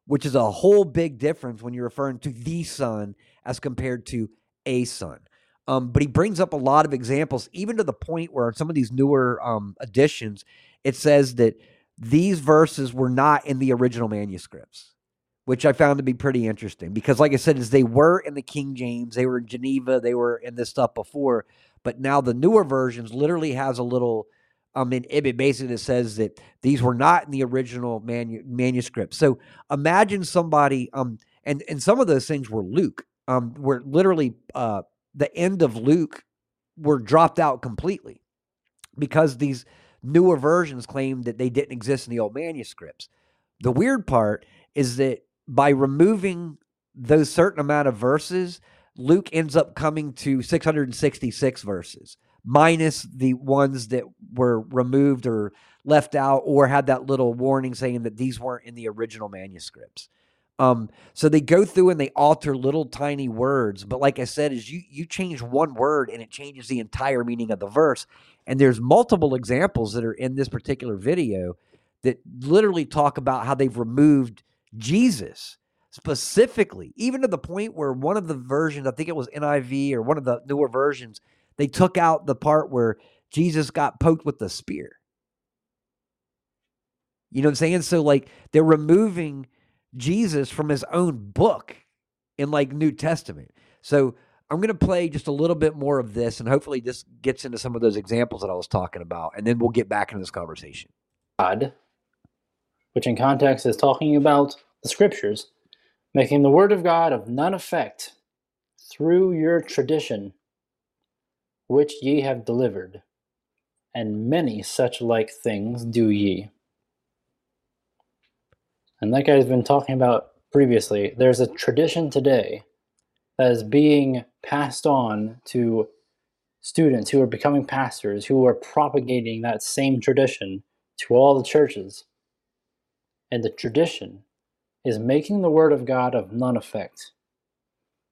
which is a whole big difference when you're referring to the sun as compared to a sun. Um, but he brings up a lot of examples, even to the point where in some of these newer um, editions, it says that these verses were not in the original manuscripts, which I found to be pretty interesting because, like I said, as they were in the King James, they were in Geneva, they were in this stuff before, but now the newer versions literally has a little, I mean, it basically says that these were not in the original manu- manuscript. So imagine somebody, um, and, and some of those things were Luke, um, where literally uh, the end of Luke were dropped out completely because these newer versions claimed that they didn't exist in the old manuscripts. The weird part is that by removing those certain amount of verses, Luke ends up coming to six hundred sixty-six verses, minus the ones that were removed or left out or had that little warning saying that these weren't in the original manuscripts. Um, so they go through and they alter little tiny words. But like I said, is you you change one word and it changes the entire meaning of the verse. And there's multiple examples that are in this particular video that literally talk about how they've removed Jesus specifically, even to the point where one of the versions, I think it was N I V or one of the newer versions, they took out the part where Jesus got poked with the spear. You know what I'm saying? So like they're removing Jesus from his own book in like New Testament. So I'm going to play just a little bit more of this, and hopefully this gets into some of those examples that I was talking about, and then we'll get back into this conversation. God, which in context is talking about the scriptures, making the word of God of none effect through your tradition, which ye have delivered, and many such like things do ye. And like I've been talking about previously, there's a tradition today that is being passed on to students who are becoming pastors, who are propagating that same tradition to all the churches. And the tradition is making the word of God of none effect,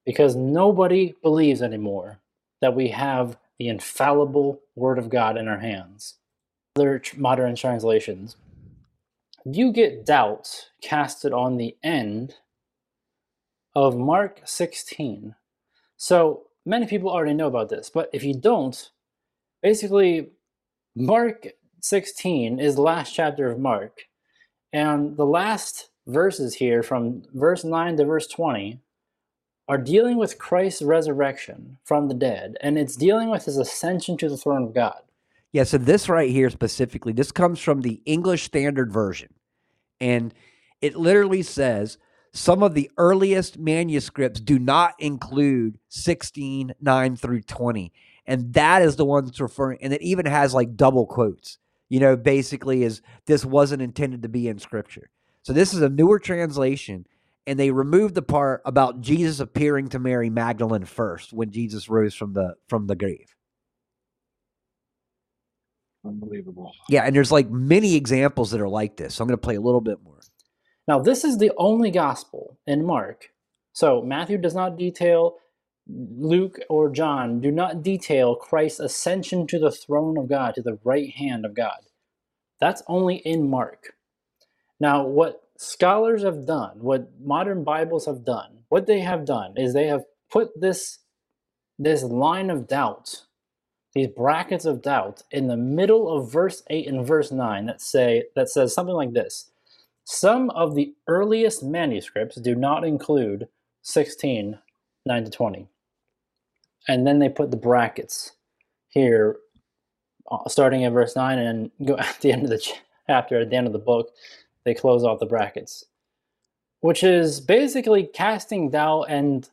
because nobody believes anymore that we have the infallible word of God in our hands. Other modern translations. You get doubt casted on the end of Mark sixteen. So many people already know about this, but if you don't, basically Mark sixteen is the last chapter of Mark. And the last verses here from verse nine to verse twenty are dealing with Christ's resurrection from the dead, and it's dealing with his ascension to the throne of God. Yeah, so this right here specifically, this comes from the English Standard Version, and it literally says some of the earliest manuscripts do not include sixteen, nine through twenty, and that is the one that's referring, and it even has like double quotes, you know, basically is this wasn't intended to be in Scripture. So this is a newer translation, and they removed the part about Jesus appearing to Mary Magdalene first when Jesus rose from the from the grave. Unbelievable. Yeah, and there's like many examples that are like this. So I'm going to play a little bit more. Now, this is the only gospel in Mark. So Matthew does not detail, Luke or John do not detail Christ's ascension to the throne of God, to the right hand of God. That's only in Mark. Now, what scholars have done, what modern Bibles have done, what they have done is they have put this, this line of doubt, these brackets of doubt in the middle of verse eight and verse nine that say that says something like this. Some of the earliest manuscripts do not include sixteen, nine to twenty. And then they put the brackets here, starting at verse nine and go at the end of the chapter, at the end of the book, they close off the brackets, which is basically casting doubt and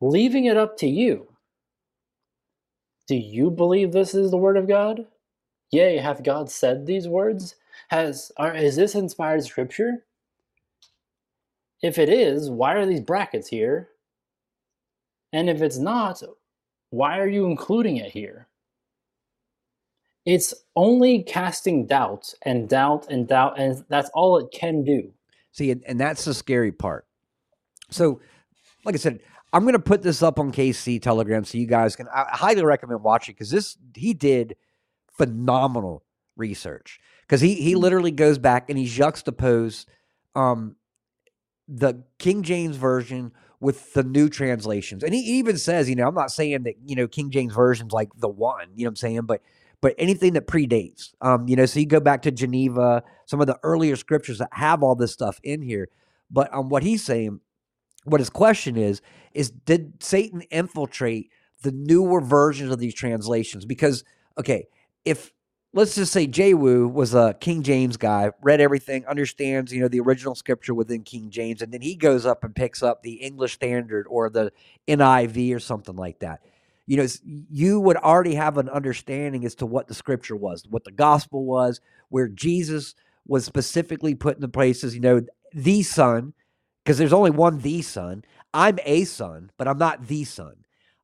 leaving it up to you. Do you believe this is the word of God? Yea, hath God said these words? Has are, is this inspired scripture? If it is, why are these brackets here? And if it's not, why are you including it here? It's only casting doubt and doubt and doubt, and that's all it can do. See, and that's the scary part. So, like I said, I'm going to put this up on K C Telegram so you guys can. I highly recommend watching because this he did phenomenal research because he he literally goes back and he juxtaposed um, the King James Version with the new translations, and he even says, you know, I'm not saying that you know King James Version's like the one, you know what I'm saying, but but anything that predates, um, you know, so you go back to Geneva, some of the earlier scriptures that have all this stuff in here, but um, what he's saying. What his question is, is did Satan infiltrate the newer versions of these translations? Because, okay, if let's just say JWoo was a King James guy, read everything, understands, you know, the original scripture within King James, and then he goes up and picks up the English Standard or the N I V or something like that. You know, you would already have an understanding as to what the scripture was, what the gospel was, where Jesus was specifically put in the places, you know, the Son, because there's only one the Son. I'm a son, but I'm not the Son.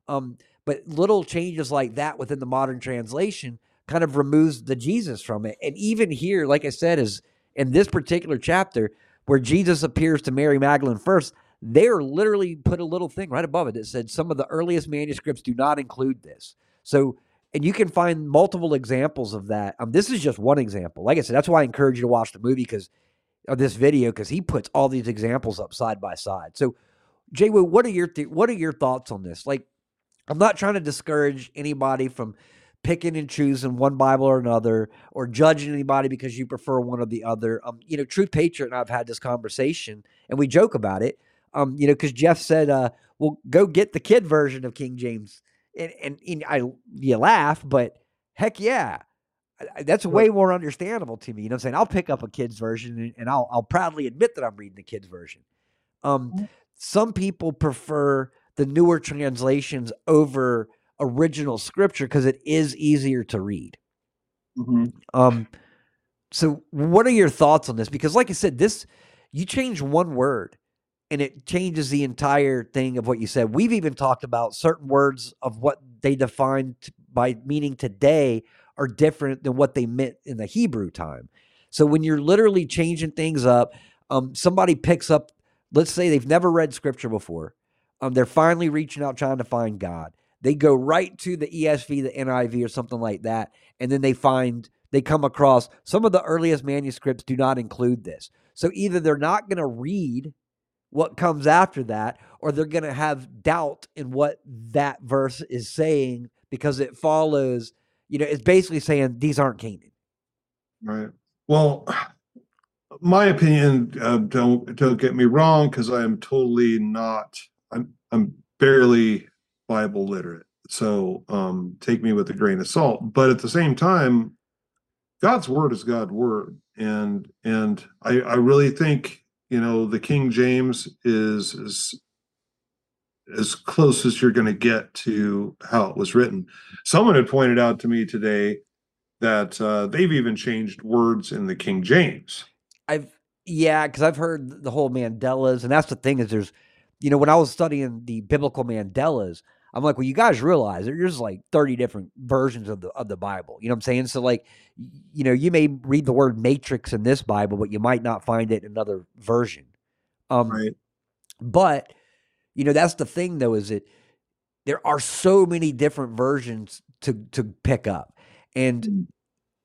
Um, but little changes like that within the modern translation kind of removes the Jesus from it. And even here, like I said, is in this particular chapter where Jesus appears to Mary Magdalene first, they're literally put a little thing right above it that said some of the earliest manuscripts do not include this. So, and you can find multiple examples of that. Um, this is just one example. Like I said, that's why I encourage you to watch the movie because of this video because he puts all these examples up side by side. So, JWoo, what are your th- what are your thoughts on this? Like, I'm not trying to discourage anybody from picking and choosing one Bible or another, or judging anybody because you prefer one or the other. Um, you know, Truth Patriot and I've had this conversation, and we joke about it. Um, you know, because Jeff said, uh, "Well, go get the kid version of King James," and and, and I you laugh, but heck yeah. That's way more understandable to me. You know what I'm saying? I'll pick up a kid's version and I'll, I'll proudly admit that I'm reading the kid's version. Um, some people prefer the newer translations over original scripture because it is easier to read. Mm-hmm. Um, so what are your thoughts on this? Because like I said, this, you change one word and it changes the entire thing of what you said. We've even talked about certain words of what they defined by meaning today are different than what they meant in the Hebrew time. So when you're literally changing things up, um, somebody picks up, let's say they've never read scripture before. Um, they're finally reaching out, trying to find God. They go right to the E S V, the N I V or something like that. And then they find, they come across some of the earliest manuscripts do not include this. So either they're not going to read what comes after that, or they're going to have doubt in what that verse is saying because it follows. You know, it's basically saying these aren't Canaan. Right. Well, my opinion, uh, don't don't get me wrong, because I am totally not, I'm I'm barely Bible literate. So um, take me with a grain of salt. But at the same time, God's word is God's word. And and I, I really think, you know, the King James is, is as close as you're going to get to how it was written. Someone had pointed out to me today that uh, they've even changed words in the King James. I've yeah, because I've heard the whole Mandelas, and that's the thing is there's, you know, when I was studying the biblical Mandelas, I'm like, well, you guys realize there's like thirty different versions of the of the Bible. You know what I'm saying? So like, you know, you may read the word matrix in this Bible, but you might not find it in another version. Um, right. But you know, that's the thing, though, is that there are so many different versions to to pick up. And,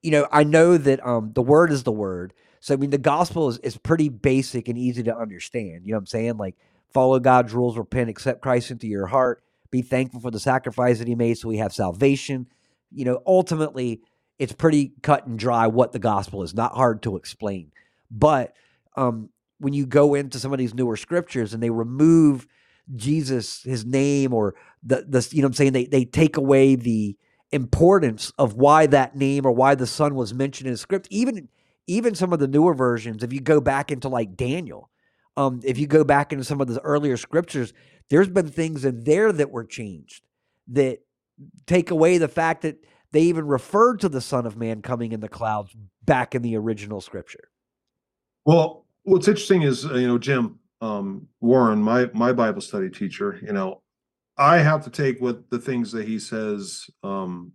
you know, I know that um, the word is the word. So, I mean, the gospel is, is pretty basic and easy to understand. You know what I'm saying? Like, follow God's rules, repent, accept Christ into your heart, be thankful for the sacrifice that he made so we have salvation, you know, ultimately it's pretty cut and dry what the gospel is, not hard to explain. But um, when you go into some of these newer scriptures and they remove Jesus, his name, or the, the you know what I'm saying, they, they take away the importance of why that name or why the son was mentioned in the script. Even, even some of the newer versions, if you go back into like Daniel, um, if you go back into some of the earlier scriptures, there's been things in there that were changed that take away the fact that they even referred to the Son of Man coming in the clouds back in the original scripture. Well, what's interesting is, you know, Jim, um, Warren, my, my Bible study teacher, you know, I have to take what the things that he says um,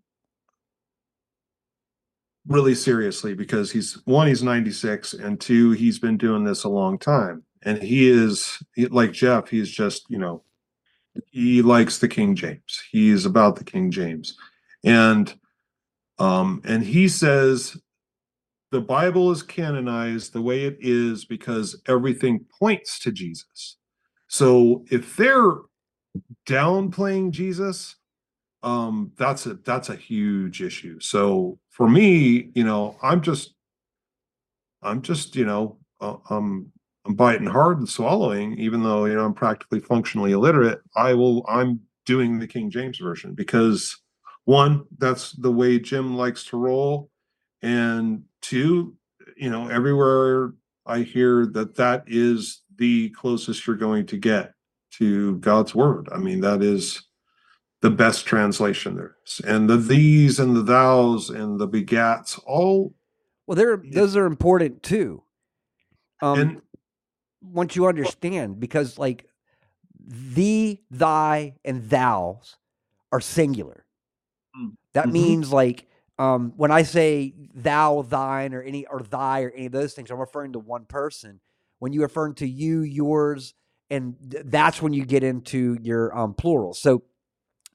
really seriously, because he's one, he's ninety-six, and two, he's been doing this a long time. And he is, like Jeff, he's just, you know, he likes the King James. He is about the King James. And um, and he says the Bible is canonized the way it is because everything points to Jesus. So if they're downplaying Jesus, um, that's a that's a huge issue. So for me, you know, I'm just, I'm just, you know, uh, um. I'm biting hard and swallowing, even though, you know, I'm practically functionally illiterate. I will, I'm doing the King James Version because one, that's the way Jim likes to roll. And two, you know, everywhere I hear that that is the closest you're going to get to God's word. I mean, that is the best translation there is. And the these and the thous and the begats, all. Well, they're, those are important too. Um, and, once you understand, because like thee, thy, and thous are singular. That mm-hmm. means like um, when I say thou, thine, or any or thy, or any of those things, I'm referring to one person. When you refer to you, yours, and th- that's when you get into your um, plural. So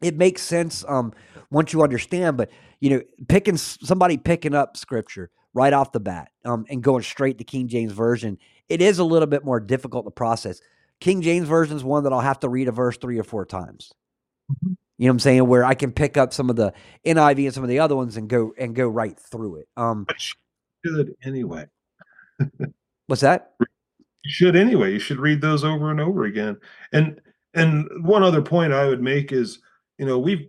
it makes sense um, once you understand. But you know, picking somebody picking up scripture right off the bat um, and going straight to King James Version, it is a little bit more difficult to process. King James Version is one that I'll have to read a verse three or four times. Mm-hmm. You know what I'm saying? Where I can pick up some of the N I V and some of the other ones and go and go right through it. Um, but you should anyway. What's that? You should anyway. You should read those over and over again. And and one other point I would make is, you know, we've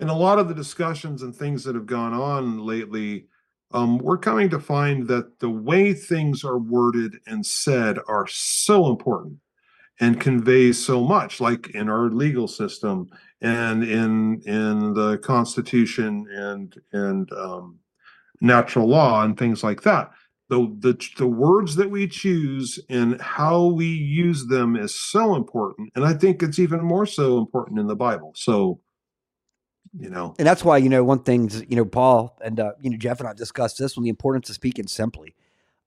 in a lot of the discussions and things that have gone on lately. Um, we're coming to find that the way things are worded and said are so important and convey so much, like in our legal system and in in the Constitution and and um, natural law and things like that. The, the the words that we choose and how we use them is so important, and I think it's even more so important in the Bible. So. You know, and that's why, you know, one thing, you know, Paul and, uh, you know, Jeff and I discussed this one, the importance of speaking simply.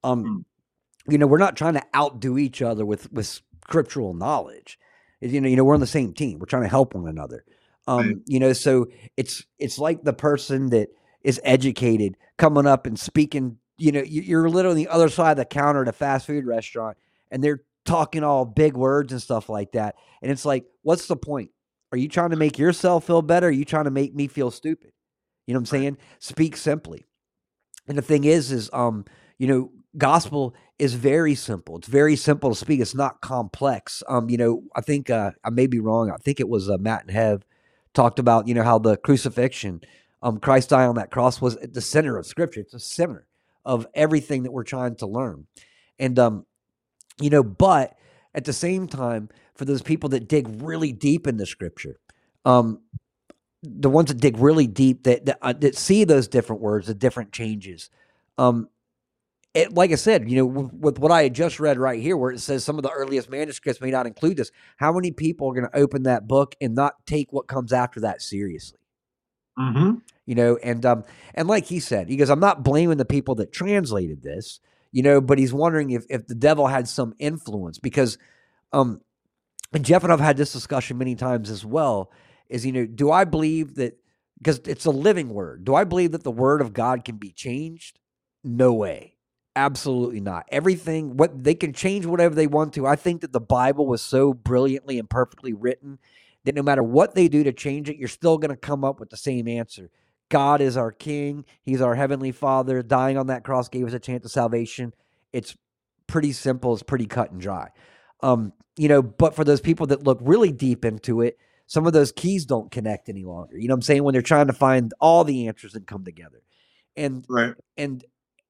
Um, mm. You know, we're not trying to outdo each other with, with scriptural knowledge. You know, you know, we're on the same team. We're trying to help one another. Um, right. You know, so it's, it's like the person that is educated coming up and speaking, you know, you're literally on the other side of the counter at a fast food restaurant and they're talking all big words and stuff like that. And it's like, what's the point? Are you trying to make yourself feel better? Are you trying to make me feel stupid? You know what I'm saying? Speak simply. And the thing is, is, um, you know, gospel is very simple. It's very simple to speak. It's not complex. Um, you know, I think, uh, I may be wrong. I think it was uh, Matt and Hev talked about, you know, how the crucifixion, um, Christ dying on that cross was at the center of scripture. It's the center of everything that we're trying to learn. And, um, you know, but at the same time, for those people that dig really deep into scripture, um, the ones that dig really deep, that that, uh, that see those different words, the different changes. Um, it, like I said, you know, w- with what I had just read right here, where it says some of the earliest manuscripts may not include this, how many people are going to open that book and not take what comes after that seriously? Mm-hmm. You know, and um, and like he said, he goes, I'm not blaming the people that translated this, you know, but he's wondering if if the devil had some influence because, um. And Jeff and I've had this discussion many times as well, is, you know, do I believe that, because it's a living word, do I believe that the word of God can be changed? No way. Absolutely not. Everything, what they can change whatever they want to. I think that the Bible was so brilliantly and perfectly written that no matter what they do to change it, you're still going to come up with the same answer. God is our King. He's our Heavenly Father. Dying on that cross gave us a chance of salvation. It's pretty simple. It's pretty cut and dry. Um, you know, but for those people that look really deep into it, some of those keys don't connect any longer. You know what I'm saying? When they're trying to find all the answers that come together. And, right. and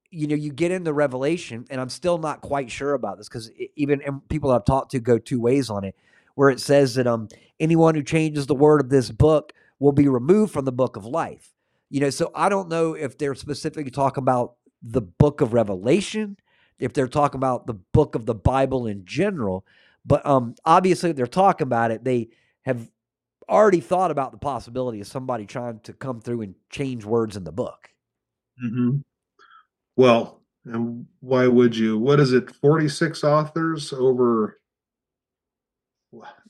you know, you get into Revelation, and I'm still not quite sure about this because even and people I've talked to go two ways on it, where it says that um anyone who changes the word of this book will be removed from the book of life. You know, so I don't know if they're specifically talking about the book of Revelation, if they're talking about the book of the Bible in general, but um, obviously they're talking about it. They have already thought about the possibility of somebody trying to come through and change words in the book. Mm-hmm. Well, and why would you? What is it? forty-six authors over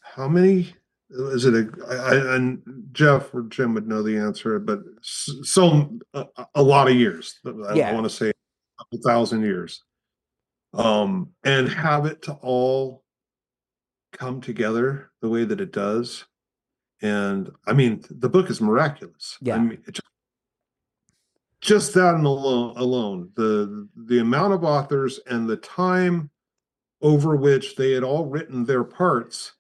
how many? Is it a, I, and Jeff or Jim would know the answer, but so a, a lot of years, I yeah. want to say a couple thousand years, um, and have it to all come together the way that it does. And I mean, the book is miraculous. Yeah. I mean, it just, just that and alone, alone, the, the amount of authors and the time over which they had all written their parts,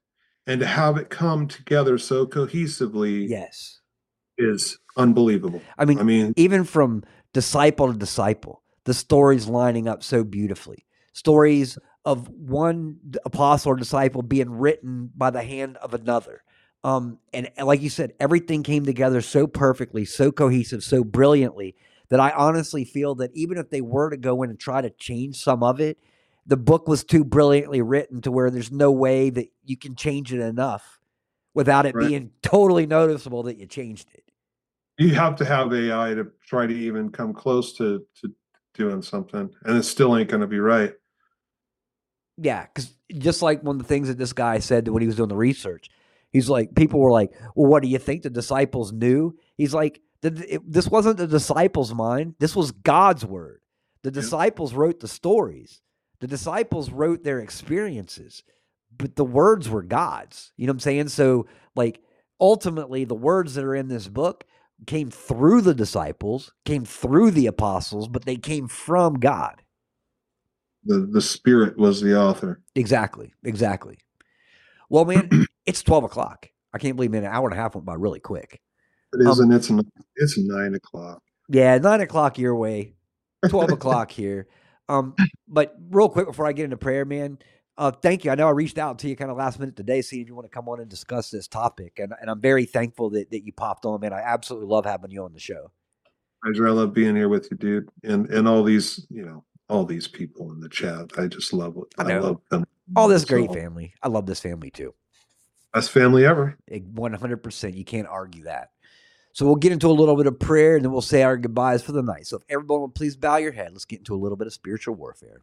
and to have it come together so cohesively, yes, is unbelievable. I mean, I mean, even from disciple to disciple, the stories lining up so beautifully. Stories of one apostle or disciple being written by the hand of another. Um, and, and like you said, everything came together so perfectly, so cohesive, so brilliantly, that I honestly feel that even if they were to go in and try to change some of it, the book was too brilliantly written to where there's no way that you can change it enough without it right. being totally noticeable that you changed it. You have to have A I to try to even come close to, to doing something, and it still ain't going to be right. Yeah, because just like one of the things that this guy said when he was doing the research, he's like, people were like, well, what do you think the disciples knew? He's like, this wasn't the disciples' mind. This was God's word. The disciples yeah. wrote the stories. The disciples wrote their experiences, but the words were God's. You know what I'm saying? So, like, ultimately, the words that are in this book came through the disciples, came through the apostles, but they came from God. The the Spirit was the author. Exactly, exactly. Well, man, it's twelve o'clock. I can't believe, man, an hour and a half went by really quick. It is, um, and it's, it's nine o'clock. Yeah, nine o'clock your way, twelve o'clock here. Um, but real quick before I get into prayer, man, uh, thank you. I know I reached out to you kind of last minute today, see if you want to come on and discuss this topic. And, and I'm very thankful that, that you popped on, man. I absolutely love having you on the show. Roger, I love being here with you, dude. And, and all these, you know, all these people in the chat. I just love what I, I love them. All this great so, family. I love this family too. Best family ever. one hundred percent. You can't argue that. So we'll get into a little bit of prayer, and then we'll say our goodbyes for the night. So if everyone will please bow your head, let's get into a little bit of spiritual warfare.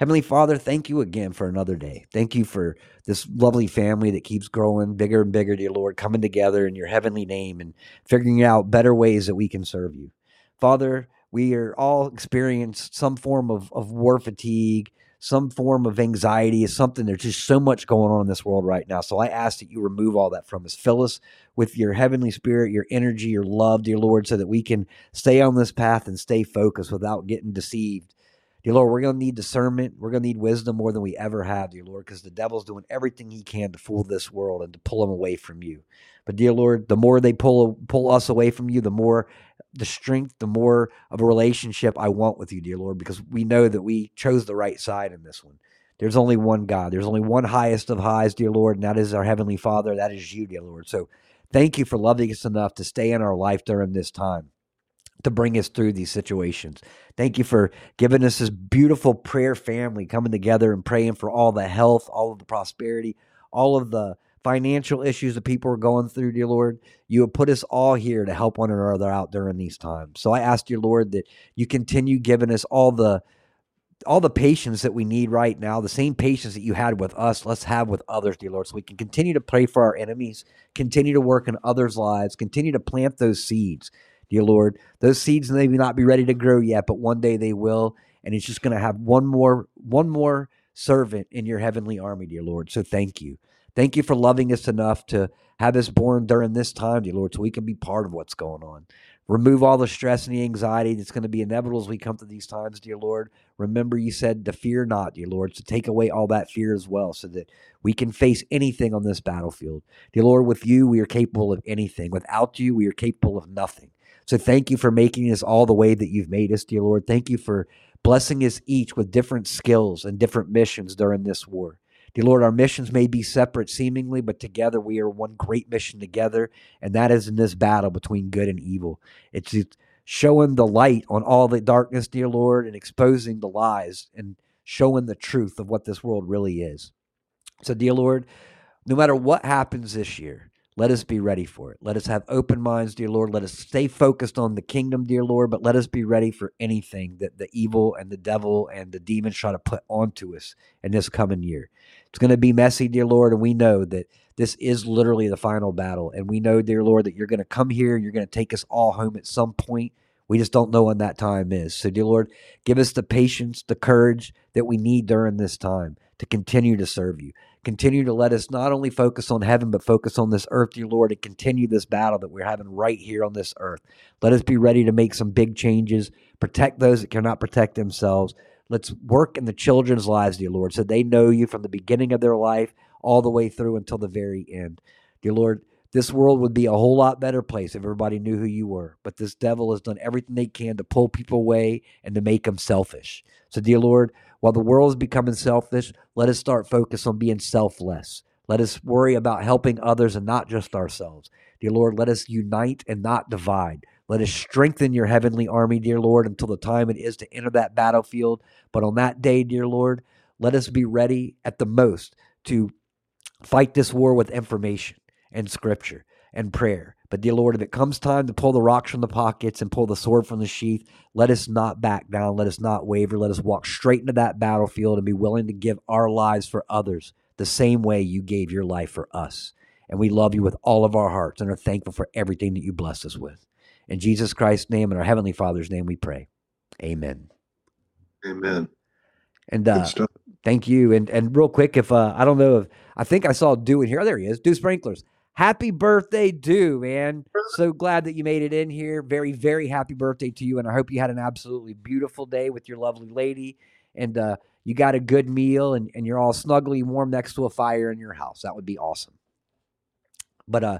Heavenly Father, thank you again for another day. Thank you for this lovely family that keeps growing bigger and bigger, dear Lord, coming together in your heavenly name and figuring out better ways that we can serve you. Father, we are all experienced some form of, of war fatigue, some form of anxiety is something. There's just so much going on in this world right now. So I ask that you remove all that from us. Fill us with your heavenly spirit, your energy, your love, dear Lord, so that we can stay on this path and stay focused without getting deceived. Dear Lord, we're going to need discernment. We're going to need wisdom more than we ever have, dear Lord, because the devil's doing everything he can to fool this world and to pull them away from you. But dear Lord, the more they pull pull us away from you, the more the strength, the more of a relationship I want with you, dear Lord, because we know that we chose the right side in this one. There's only one God. There's only one highest of highs, dear Lord, and that is our Heavenly Father. That is you, dear Lord. So thank you for loving us enough to stay in our life during this time, to bring us through these situations. Thank you for giving us this beautiful prayer family, coming together and praying for all the health, all of the prosperity, all of the financial issues that people are going through, dear Lord. You have put us all here to help one another out during these times. So I ask, dear Lord, that you continue giving us all the all the patience that we need right now, the same patience that you had with us, let's have with others, dear Lord, so we can continue to pray for our enemies, continue to work in others' lives, continue to plant those seeds, dear Lord. Those seeds may not be ready to grow yet, but one day they will, and it's just going to have one more, one more servant in your heavenly army, dear Lord. So thank you. Thank you for loving us enough to have us born during this time, dear Lord, so we can be part of what's going on. Remove all the stress and the anxiety that's going to be inevitable as we come through these times, dear Lord. Remember you said to fear not, dear Lord, so take away all that fear as well so that we can face anything on this battlefield. Dear Lord, with you, we are capable of anything. Without you, we are capable of nothing. So thank you for making us all the way that you've made us, dear Lord. Thank you for blessing us each with different skills and different missions during this war. Dear Lord, our missions may be separate seemingly, but together we are one great mission together, and that is in this battle between good and evil. It's showing the light on all the darkness, dear Lord, and exposing the lies and showing the truth of what this world really is. So, dear Lord, no matter what happens this year, let us be ready for it. Let us have open minds, dear Lord. Let us stay focused on the kingdom, dear Lord, but let us be ready for anything that the evil and the devil and the demons try to put onto us in this coming year. It's going to be messy, dear Lord, and we know that this is literally the final battle. And we know, dear Lord, that you're going to come here and you're going to take us all home at some point. We just don't know when that time is. So, dear Lord, give us the patience, the courage that we need during this time to continue to serve you. Continue to let us not only focus on heaven, but focus on this earth, dear Lord, and continue this battle that we're having right here on this earth. Let us be ready to make some big changes, protect those that cannot protect themselves. Let's work in the children's lives, dear Lord, so they know you from the beginning of their life all the way through until the very end. Dear Lord, this world would be a whole lot better place if everybody knew who you were, but this devil has done everything they can to pull people away and to make them selfish. So, dear Lord, while the world is becoming selfish, let us start focus on being selfless. Let us worry about helping others and not just ourselves. Dear Lord, let us unite and not divide. Let us strengthen your heavenly army, dear Lord, until the time it is to enter that battlefield. But on that day, dear Lord, let us be ready at the most to fight this war with information and scripture and prayer. But dear Lord, if it comes time to pull the rocks from the pockets and pull the sword from the sheath, let us not back down. Let us not waver. Let us walk straight into that battlefield and be willing to give our lives for others the same way you gave your life for us. And we love you with all of our hearts and are thankful for everything that you blessed us with. In Jesus Christ's name and our Heavenly Father's name we pray. Amen. Amen. And uh, thank you. And and real quick, if uh, I don't know, if I think I saw Dew in here. Oh, there he is. Dew Sprinklers. Happy birthday, Dew, man. So glad that you made it in here. Very, very happy birthday to you. And I hope you had an absolutely beautiful day with your lovely lady. And uh, you got a good meal and, and you're all snuggly warm next to a fire in your house. That would be awesome. But uh,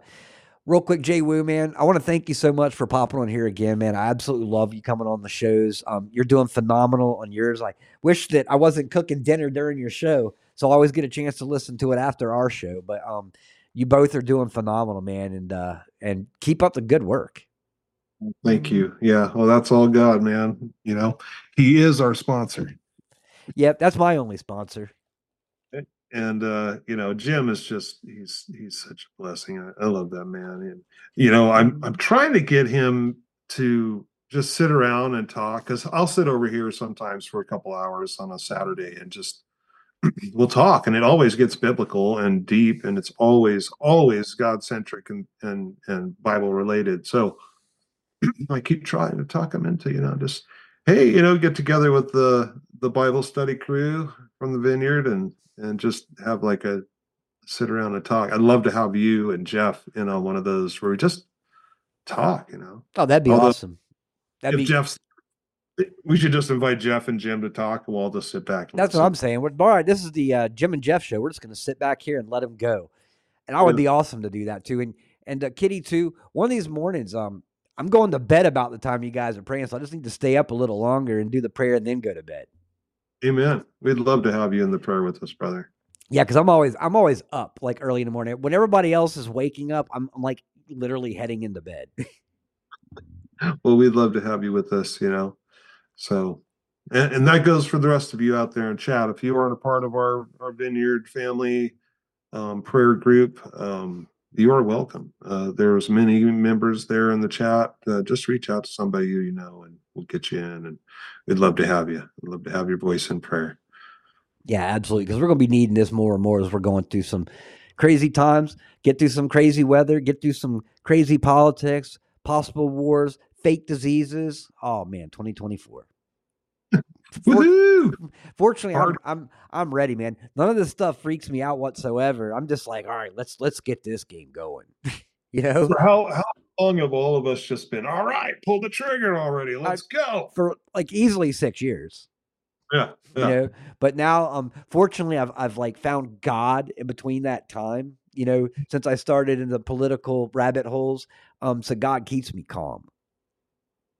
real quick, JWoo, man, I want to thank you so much for popping on here again, man. I absolutely love you coming on the shows. Um, you're doing phenomenal on yours. I wish that I wasn't cooking dinner during your show, so I always get a chance to listen to it after our show. But um. You both are doing phenomenal, man, and uh, and keep up the good work. Thank you. Yeah, well, that's all God, man. You know, He is our sponsor. Yep, that's my only sponsor. And uh, you know, Jim is just—he's—he's he's such a blessing. I, I love that man. And you know, I'm—I'm I'm trying to get him to just sit around and talk, because I'll sit over here sometimes for a couple hours on a Saturday and just. We'll talk, and it always gets biblical and deep, and it's always, always God-centric and and and Bible-related. So I keep trying to talk them into, you know, just, hey, you know, get together with the the Bible study crew from the Vineyard and and just have like a sit around and talk. I'd love to have you and Jeff in on one of those where we just talk, you know. Oh, that'd be Although, awesome. That'd if be Jeff's. We should just invite Jeff and Jim to talk. We'll all just sit back. And That's listen. what I'm saying. We're, all right, this is the uh, Jim and Jeff show. We're just going to sit back here and let them go. And I would be awesome to do that too. And and uh, Kitty too. One of these mornings, um, I'm going to bed about the time you guys are praying, so I just need to stay up a little longer and do the prayer and then go to bed. Amen. We'd love to have you in the prayer with us, brother. Yeah, because I'm always I'm always up like early in the morning. When everybody else is waking up, I'm, I'm like literally heading into bed. Well, we'd love to have you with us. You know. So, and, and that goes for the rest of you out there in chat. If you aren't a part of our, our Vineyard family um, prayer group, um, you are welcome. Uh, there's many members there in the chat. Uh, just reach out to somebody you know, and we'll get you in. And we'd love to have you. We'd love to have your voice in prayer. Yeah, absolutely. Because we're going to be needing this more and more as we're going through some crazy times, get through some crazy weather, get through some crazy politics, possible wars, fake diseases. Oh man, twenty twenty-four. Woohoo! Fortunately, I'm, I'm I'm ready, man. None of this stuff freaks me out whatsoever. I'm just like, all right, let's let's get this game going. You know, for how how long have all of us just been? All right, pull the trigger already. Let's I, go for like easily six years. Yeah, yeah. You know, but now, um, fortunately, I've I've like found God in between that time. You know, since I started in the political rabbit holes, um, so God keeps me calm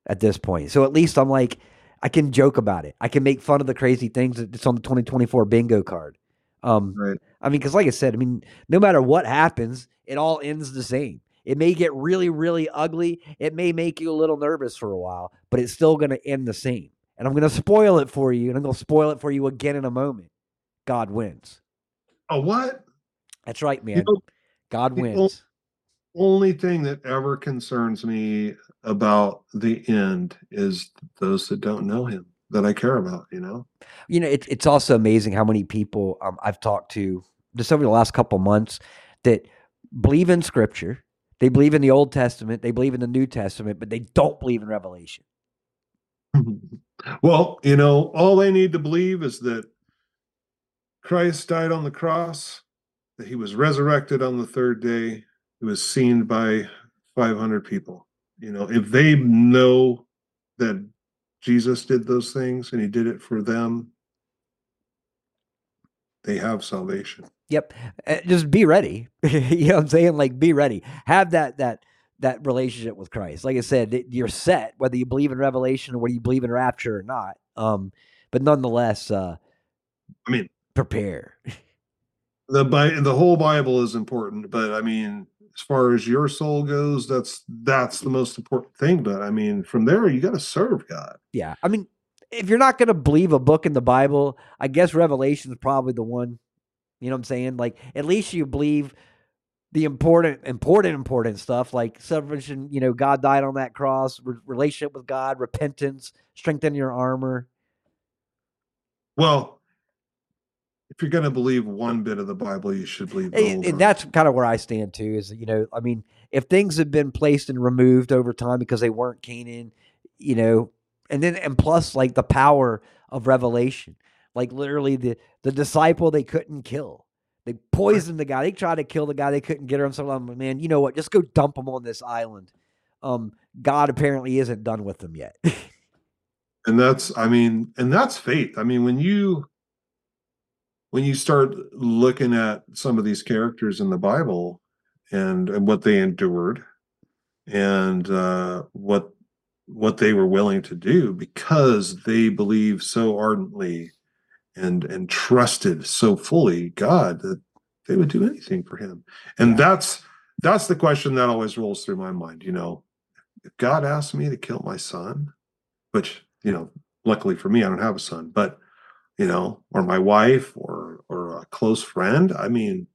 at this point. So at least I'm like, I can joke about it. I can make fun of the crazy things that's on the twenty twenty-four bingo card. Um, right. I mean, because like I said, I mean, no matter what happens, it all ends the same. It may get really, really ugly. It may make you a little nervous for a while, but it's still going to end the same. And I'm going to spoil it for you, and I'm going to spoil it for you again in a moment. God wins. Oh, what? That's right, man. You know, God wins. The only thing that ever concerns me about the end is those that don't know him, that I care about, you know? You know, it, it's also amazing how many people um, I've talked to just over the last couple months that believe in Scripture. They believe in the Old Testament. They believe in the New Testament, but they don't believe in Revelation. Well, you know, all they need to believe is that Christ died on the cross, that he was resurrected on the third day. He was seen by five hundred people. You know, if they know that Jesus did those things and he did it for them, they have salvation. Yep. Just be ready. You know what I'm saying? Like, be ready. Have that, that, that relationship with Christ. Like I said, you're set, whether you believe in Revelation or whether you believe in rapture or not. Um, but nonetheless, uh, I mean, prepare. The the whole Bible is important, but I mean, as far as your soul goes, that's that's the most important thing. But I mean, from there, you got to serve God. Yeah, I mean, if you're not going to believe a book in the Bible, I guess Revelation is probably the one. You know what I'm saying? Like, at least you believe the important, important, important stuff, like salvation. You know, God died on that cross. Re- relationship with God, repentance, strengthen your armor. Well. If you're going to believe one bit of the Bible, you should believe the whole. And that's kind of where I stand too, is, you know, I mean, if things have been placed and removed over time because they weren't Canaan, you know, and then, and plus like the power of Revelation, like literally the, the disciple they couldn't kill. They poisoned the guy. They tried to kill the guy. They couldn't get him. So I'm like, man, you know what? Just go dump him on this island. Um, God apparently isn't done with them yet. And that's, I mean, and that's faith. I mean, when you, When you start looking at some of these characters in the Bible and, and what they endured and uh, what what they were willing to do because they believed so ardently and and trusted so fully God that they would do anything for him. And that's that's the question that always rolls through my mind. You know, if God asked me to kill my son, which, you know, luckily for me, I don't have a son, but you know, or my wife or or a close friend. I mean,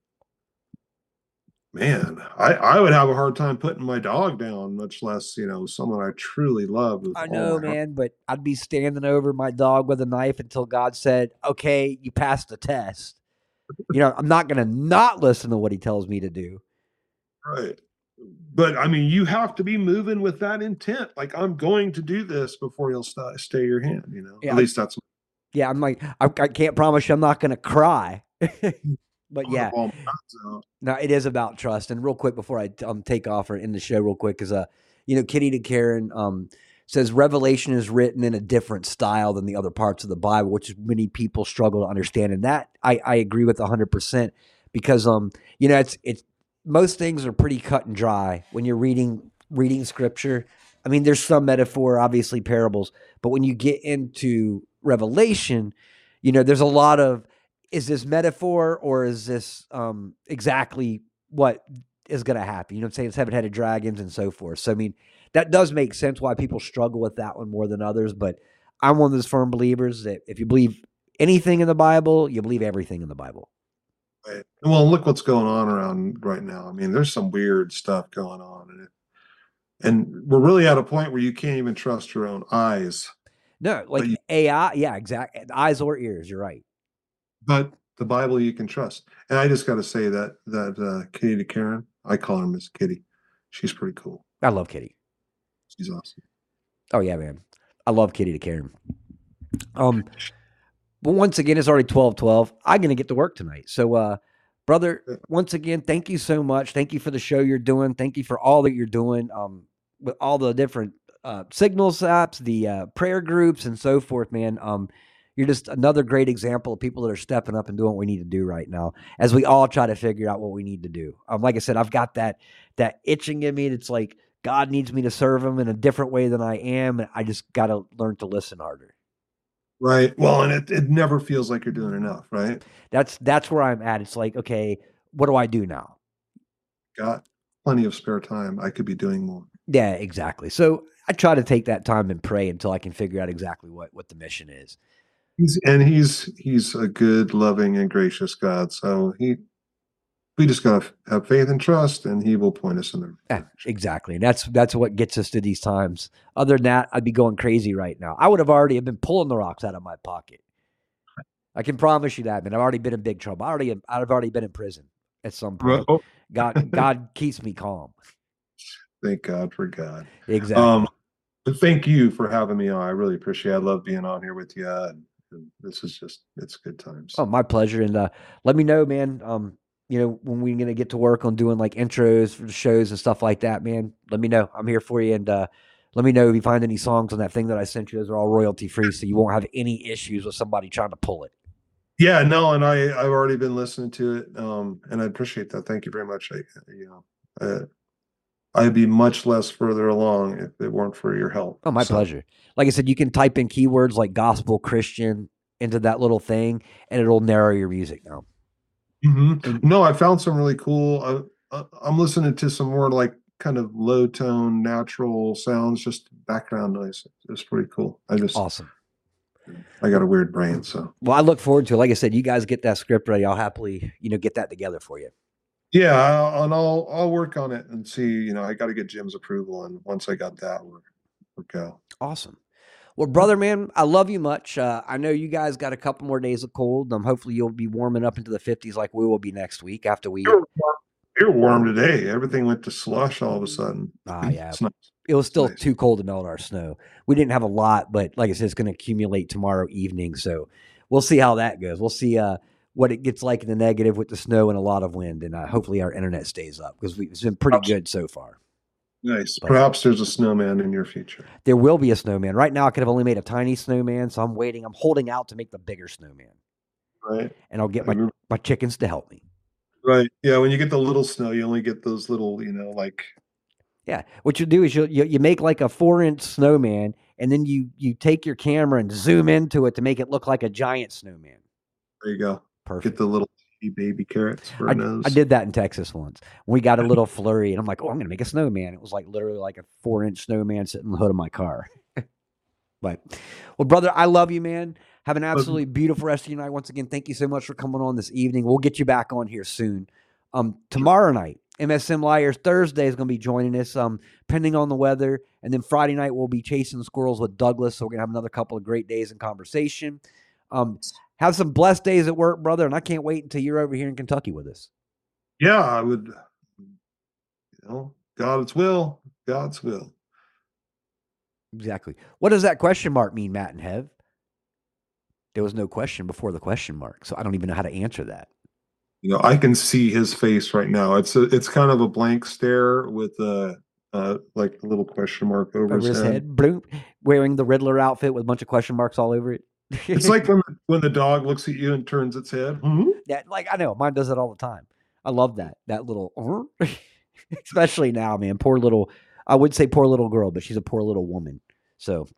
man, I, I would have a hard time putting my dog down, much less, you know, someone I truly love. I know, man, but I'd be standing over my dog with a knife until God said, okay, you passed the test. You know, I'm not going to not listen to what he tells me to do. Right. But I mean, you have to be moving with that intent. Like, I'm going to do this before you'll st- stay your hand, you know, yeah. At least that's what. Yeah, I'm like, I, I can't promise you I'm not going to cry. But yeah, no, it is about trust. And real quick before I um, take off or end the show real quick is, uh, you know, Kitty to Karen um, says Revelation is written in a different style than the other parts of the Bible, which many people struggle to understand. And that I, I agree with one hundred percent because, um, you know, it's it's most things are pretty cut and dry when you're reading reading Scripture. I mean, there's some metaphor, obviously parables, but when you get into Revelation, you know, there's a lot of, is this metaphor or is this um, exactly what is going to happen? You know what I'm saying? It's seven-headed dragons and so forth. So, I mean, that does make sense why people struggle with that one more than others. But I'm one of those firm believers that if you believe anything in the Bible, you believe everything in the Bible. Right. Well, look what's going on around right now. I mean, there's some weird stuff going on. And, it, and we're really at a point where you can't even trust your own eyes. No, like you, A I, yeah, exactly. Eyes or ears, you're right. But the Bible you can trust. And I just got to say that that uh, Kitty to Karen, I call her Miss Kitty. She's pretty cool. I love Kitty. She's awesome. Oh, yeah, man. I love Kitty to Karen. Um, but once again, it's already twelve twelve. I'm going to get to work tonight. So, uh, brother, once again, thank you so much. Thank you for the show you're doing. Thank you for all that you're doing um, with all the different uh, signals apps, the uh, prayer groups, and so forth, man. Um, you're just another great example of people that are stepping up and doing what we need to do right now as we all try to figure out what we need to do. Um, like I said, I've got that that itching in me. It's like God needs me to serve him in a different way than I am, and I just got to learn to listen harder. Right. Well, and it, it never feels like you're doing enough, right? That's that's where I'm at. It's like, okay, what do I do now? Got plenty of spare time. I could be doing more. Yeah, exactly. So I try to take that time and pray until I can figure out exactly what, what the mission is. He's, and he's he's a good, loving, and gracious God. So he, we just gotta have faith and trust, and he will point us in the right direction. Exactly, and that's that's what gets us to these times. Other than that, I'd be going crazy right now. I would have already have been pulling the rocks out of my pocket. I can promise you that, man. I've already been in big trouble. I already I've already been in prison at some point. Oh. God God keeps me calm. Thank God for God. Exactly. Um, thank you for having me on. I really appreciate it. I love being on here with you. And, this is just, it's good times. Oh, my pleasure. And uh, let me know, man, um, you know, when we're going to get to work on doing like intros for the shows and stuff like that, man, let me know. I'm here for you. And uh, let me know if you find any songs on that thing that I sent you. Those are all royalty free. So you won't have any issues with somebody trying to pull it. Yeah, no. And I, I've already been listening to it. Um, and I appreciate that. Thank you very much. I, you know, I, I'd be much less further along if it weren't for your help. Oh, my so. pleasure. Like I said, you can type in keywords like gospel Christian into that little thing, and it'll narrow your music now. Mm-hmm. No, I found some really cool. Uh, I'm listening to some more like kind of low tone, natural sounds, just background noise. It's pretty cool. I just awesome. I got a weird brain, so well, I look forward to it. Like I said, you guys get that script ready. I'll happily, you know, get that together for you. Yeah, and I'll I'll work on it and see. You know, I got to get Jim's approval, and once I got that, we're we're go. Awesome. Well, brother, man, I love you much. Uh, I know you guys got a couple more days of cold. Um, hopefully, you'll be warming up into the fifties like we will be next week after we. You're warm, you're warm today. Everything went to slush all of a sudden. Ah, yeah, it's nice. It was still nice. Too cold to melt our snow. We didn't have a lot, but like I said, it's going to accumulate tomorrow evening. So we'll see how that goes. We'll see. Uh, what it gets like in the negative with the snow and a lot of wind. And uh, hopefully our internet stays up because it's been pretty good so far. Nice. But perhaps there's a snowman in your future. There will be a snowman. Right now I could have only made a tiny snowman. So I'm waiting. I'm holding out to make the bigger snowman. Right. And I'll get my, my chickens to help me. Right. Yeah. When you get the little snow, you only get those little, you know, like. Yeah. What you do is you you make like a four inch snowman and then you, you take your camera and zoom into it to make it look like a giant snowman. There you go. Perfect. Get the little baby carrots for I, a nose. I did that in Texas once. We got a little flurry, and I'm like, oh, I'm going to make a snowman. It was like literally like a four-inch snowman sitting in the hood of my car. But, well, brother, I love you, man. Have an absolutely beautiful rest of your night. Once again, thank you so much for coming on this evening. We'll get you back on here soon. Um, tomorrow night, M S M Liars Thursday is going to be joining us, um, depending on the weather. And then Friday night, we'll be chasing squirrels with Douglas, so we're going to have another couple of great days in conversation. Um, have some blessed days at work, brother. And I can't wait until you're over here in Kentucky with us. Yeah, I would, you know, God's will, God's will. Exactly. What does that question mark mean, Matt and Hev? There was no question before the question mark. So I don't even know how to answer that. You know, I can see his face right now. It's a, it's kind of a blank stare with a, uh, like a little question mark over, over his, his head. head. Broom, wearing the Riddler outfit with a bunch of question marks all over it. It's like when when the dog looks at you and turns its head. Mm-hmm. Yeah, like I know, mine does that all the time. I love that that little, uh, especially now, man. Poor little, I would say poor little girl, but she's a poor little woman. So,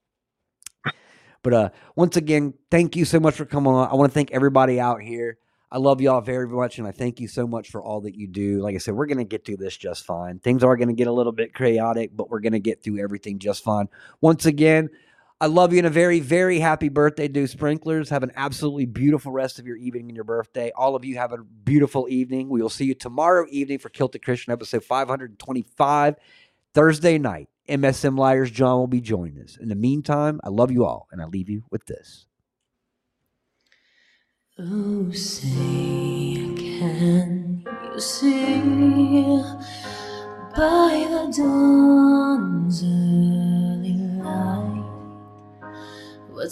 but uh, once again, thank you so much for coming on. I want to thank everybody out here. I love y'all very much, and I thank you so much for all that you do. Like I said, we're going to get through this just fine. Things are going to get a little bit chaotic, but we're going to get through everything just fine. Once again. I love you and a very, very happy birthday, Dew Sprinklers. Have an absolutely beautiful rest of your evening and your birthday. All of you have a beautiful evening. We will see you tomorrow evening for Kilted Christian episode five twenty-five, Thursday night. M S M Liars John will be joining us. In the meantime, I love you all, and I leave you with this. Oh, say, can you see by the dawn's early light? what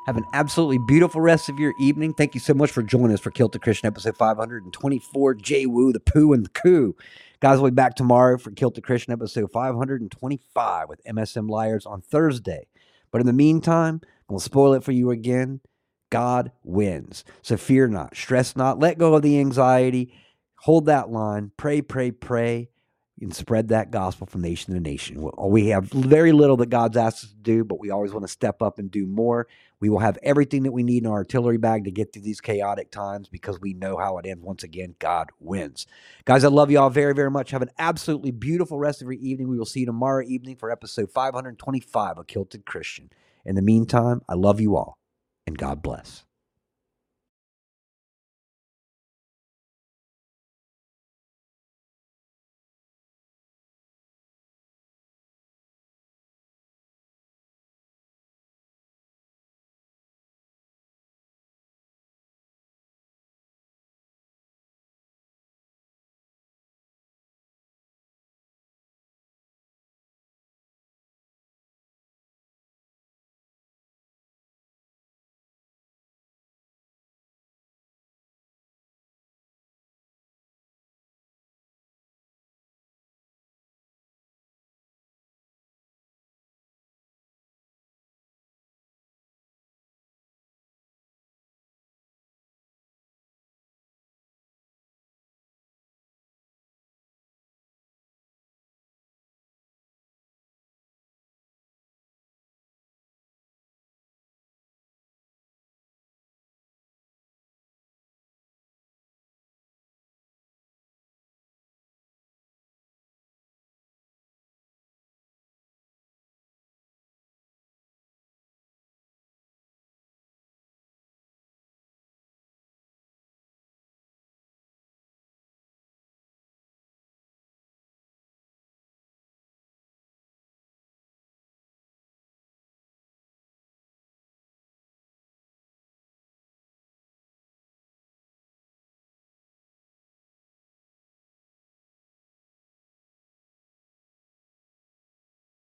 Have an absolutely beautiful rest of your evening. Thank you so much for joining us for Kilted Christian, episode five twenty-four, JWoo, the Poo and the Coo. Guys, we'll be back tomorrow for Kilted Christian, episode five twenty-five with M S M Liars on Thursday. But in the meantime, I'm going to spoil it for you again. God wins. So fear not, stress not, let go of the anxiety, hold that line, pray, pray, pray, and spread that gospel from nation to nation. We have very little that God's asked us to do, but we always want to step up and do more. We will have everything that we need in our artillery bag to get through these chaotic times because we know how it ends. Once again, God wins. Guys, I love you all very, very much. Have an absolutely beautiful rest of your evening. We will see you tomorrow evening for episode five twenty-five of Kilted Christian. In the meantime, I love you all, and God bless.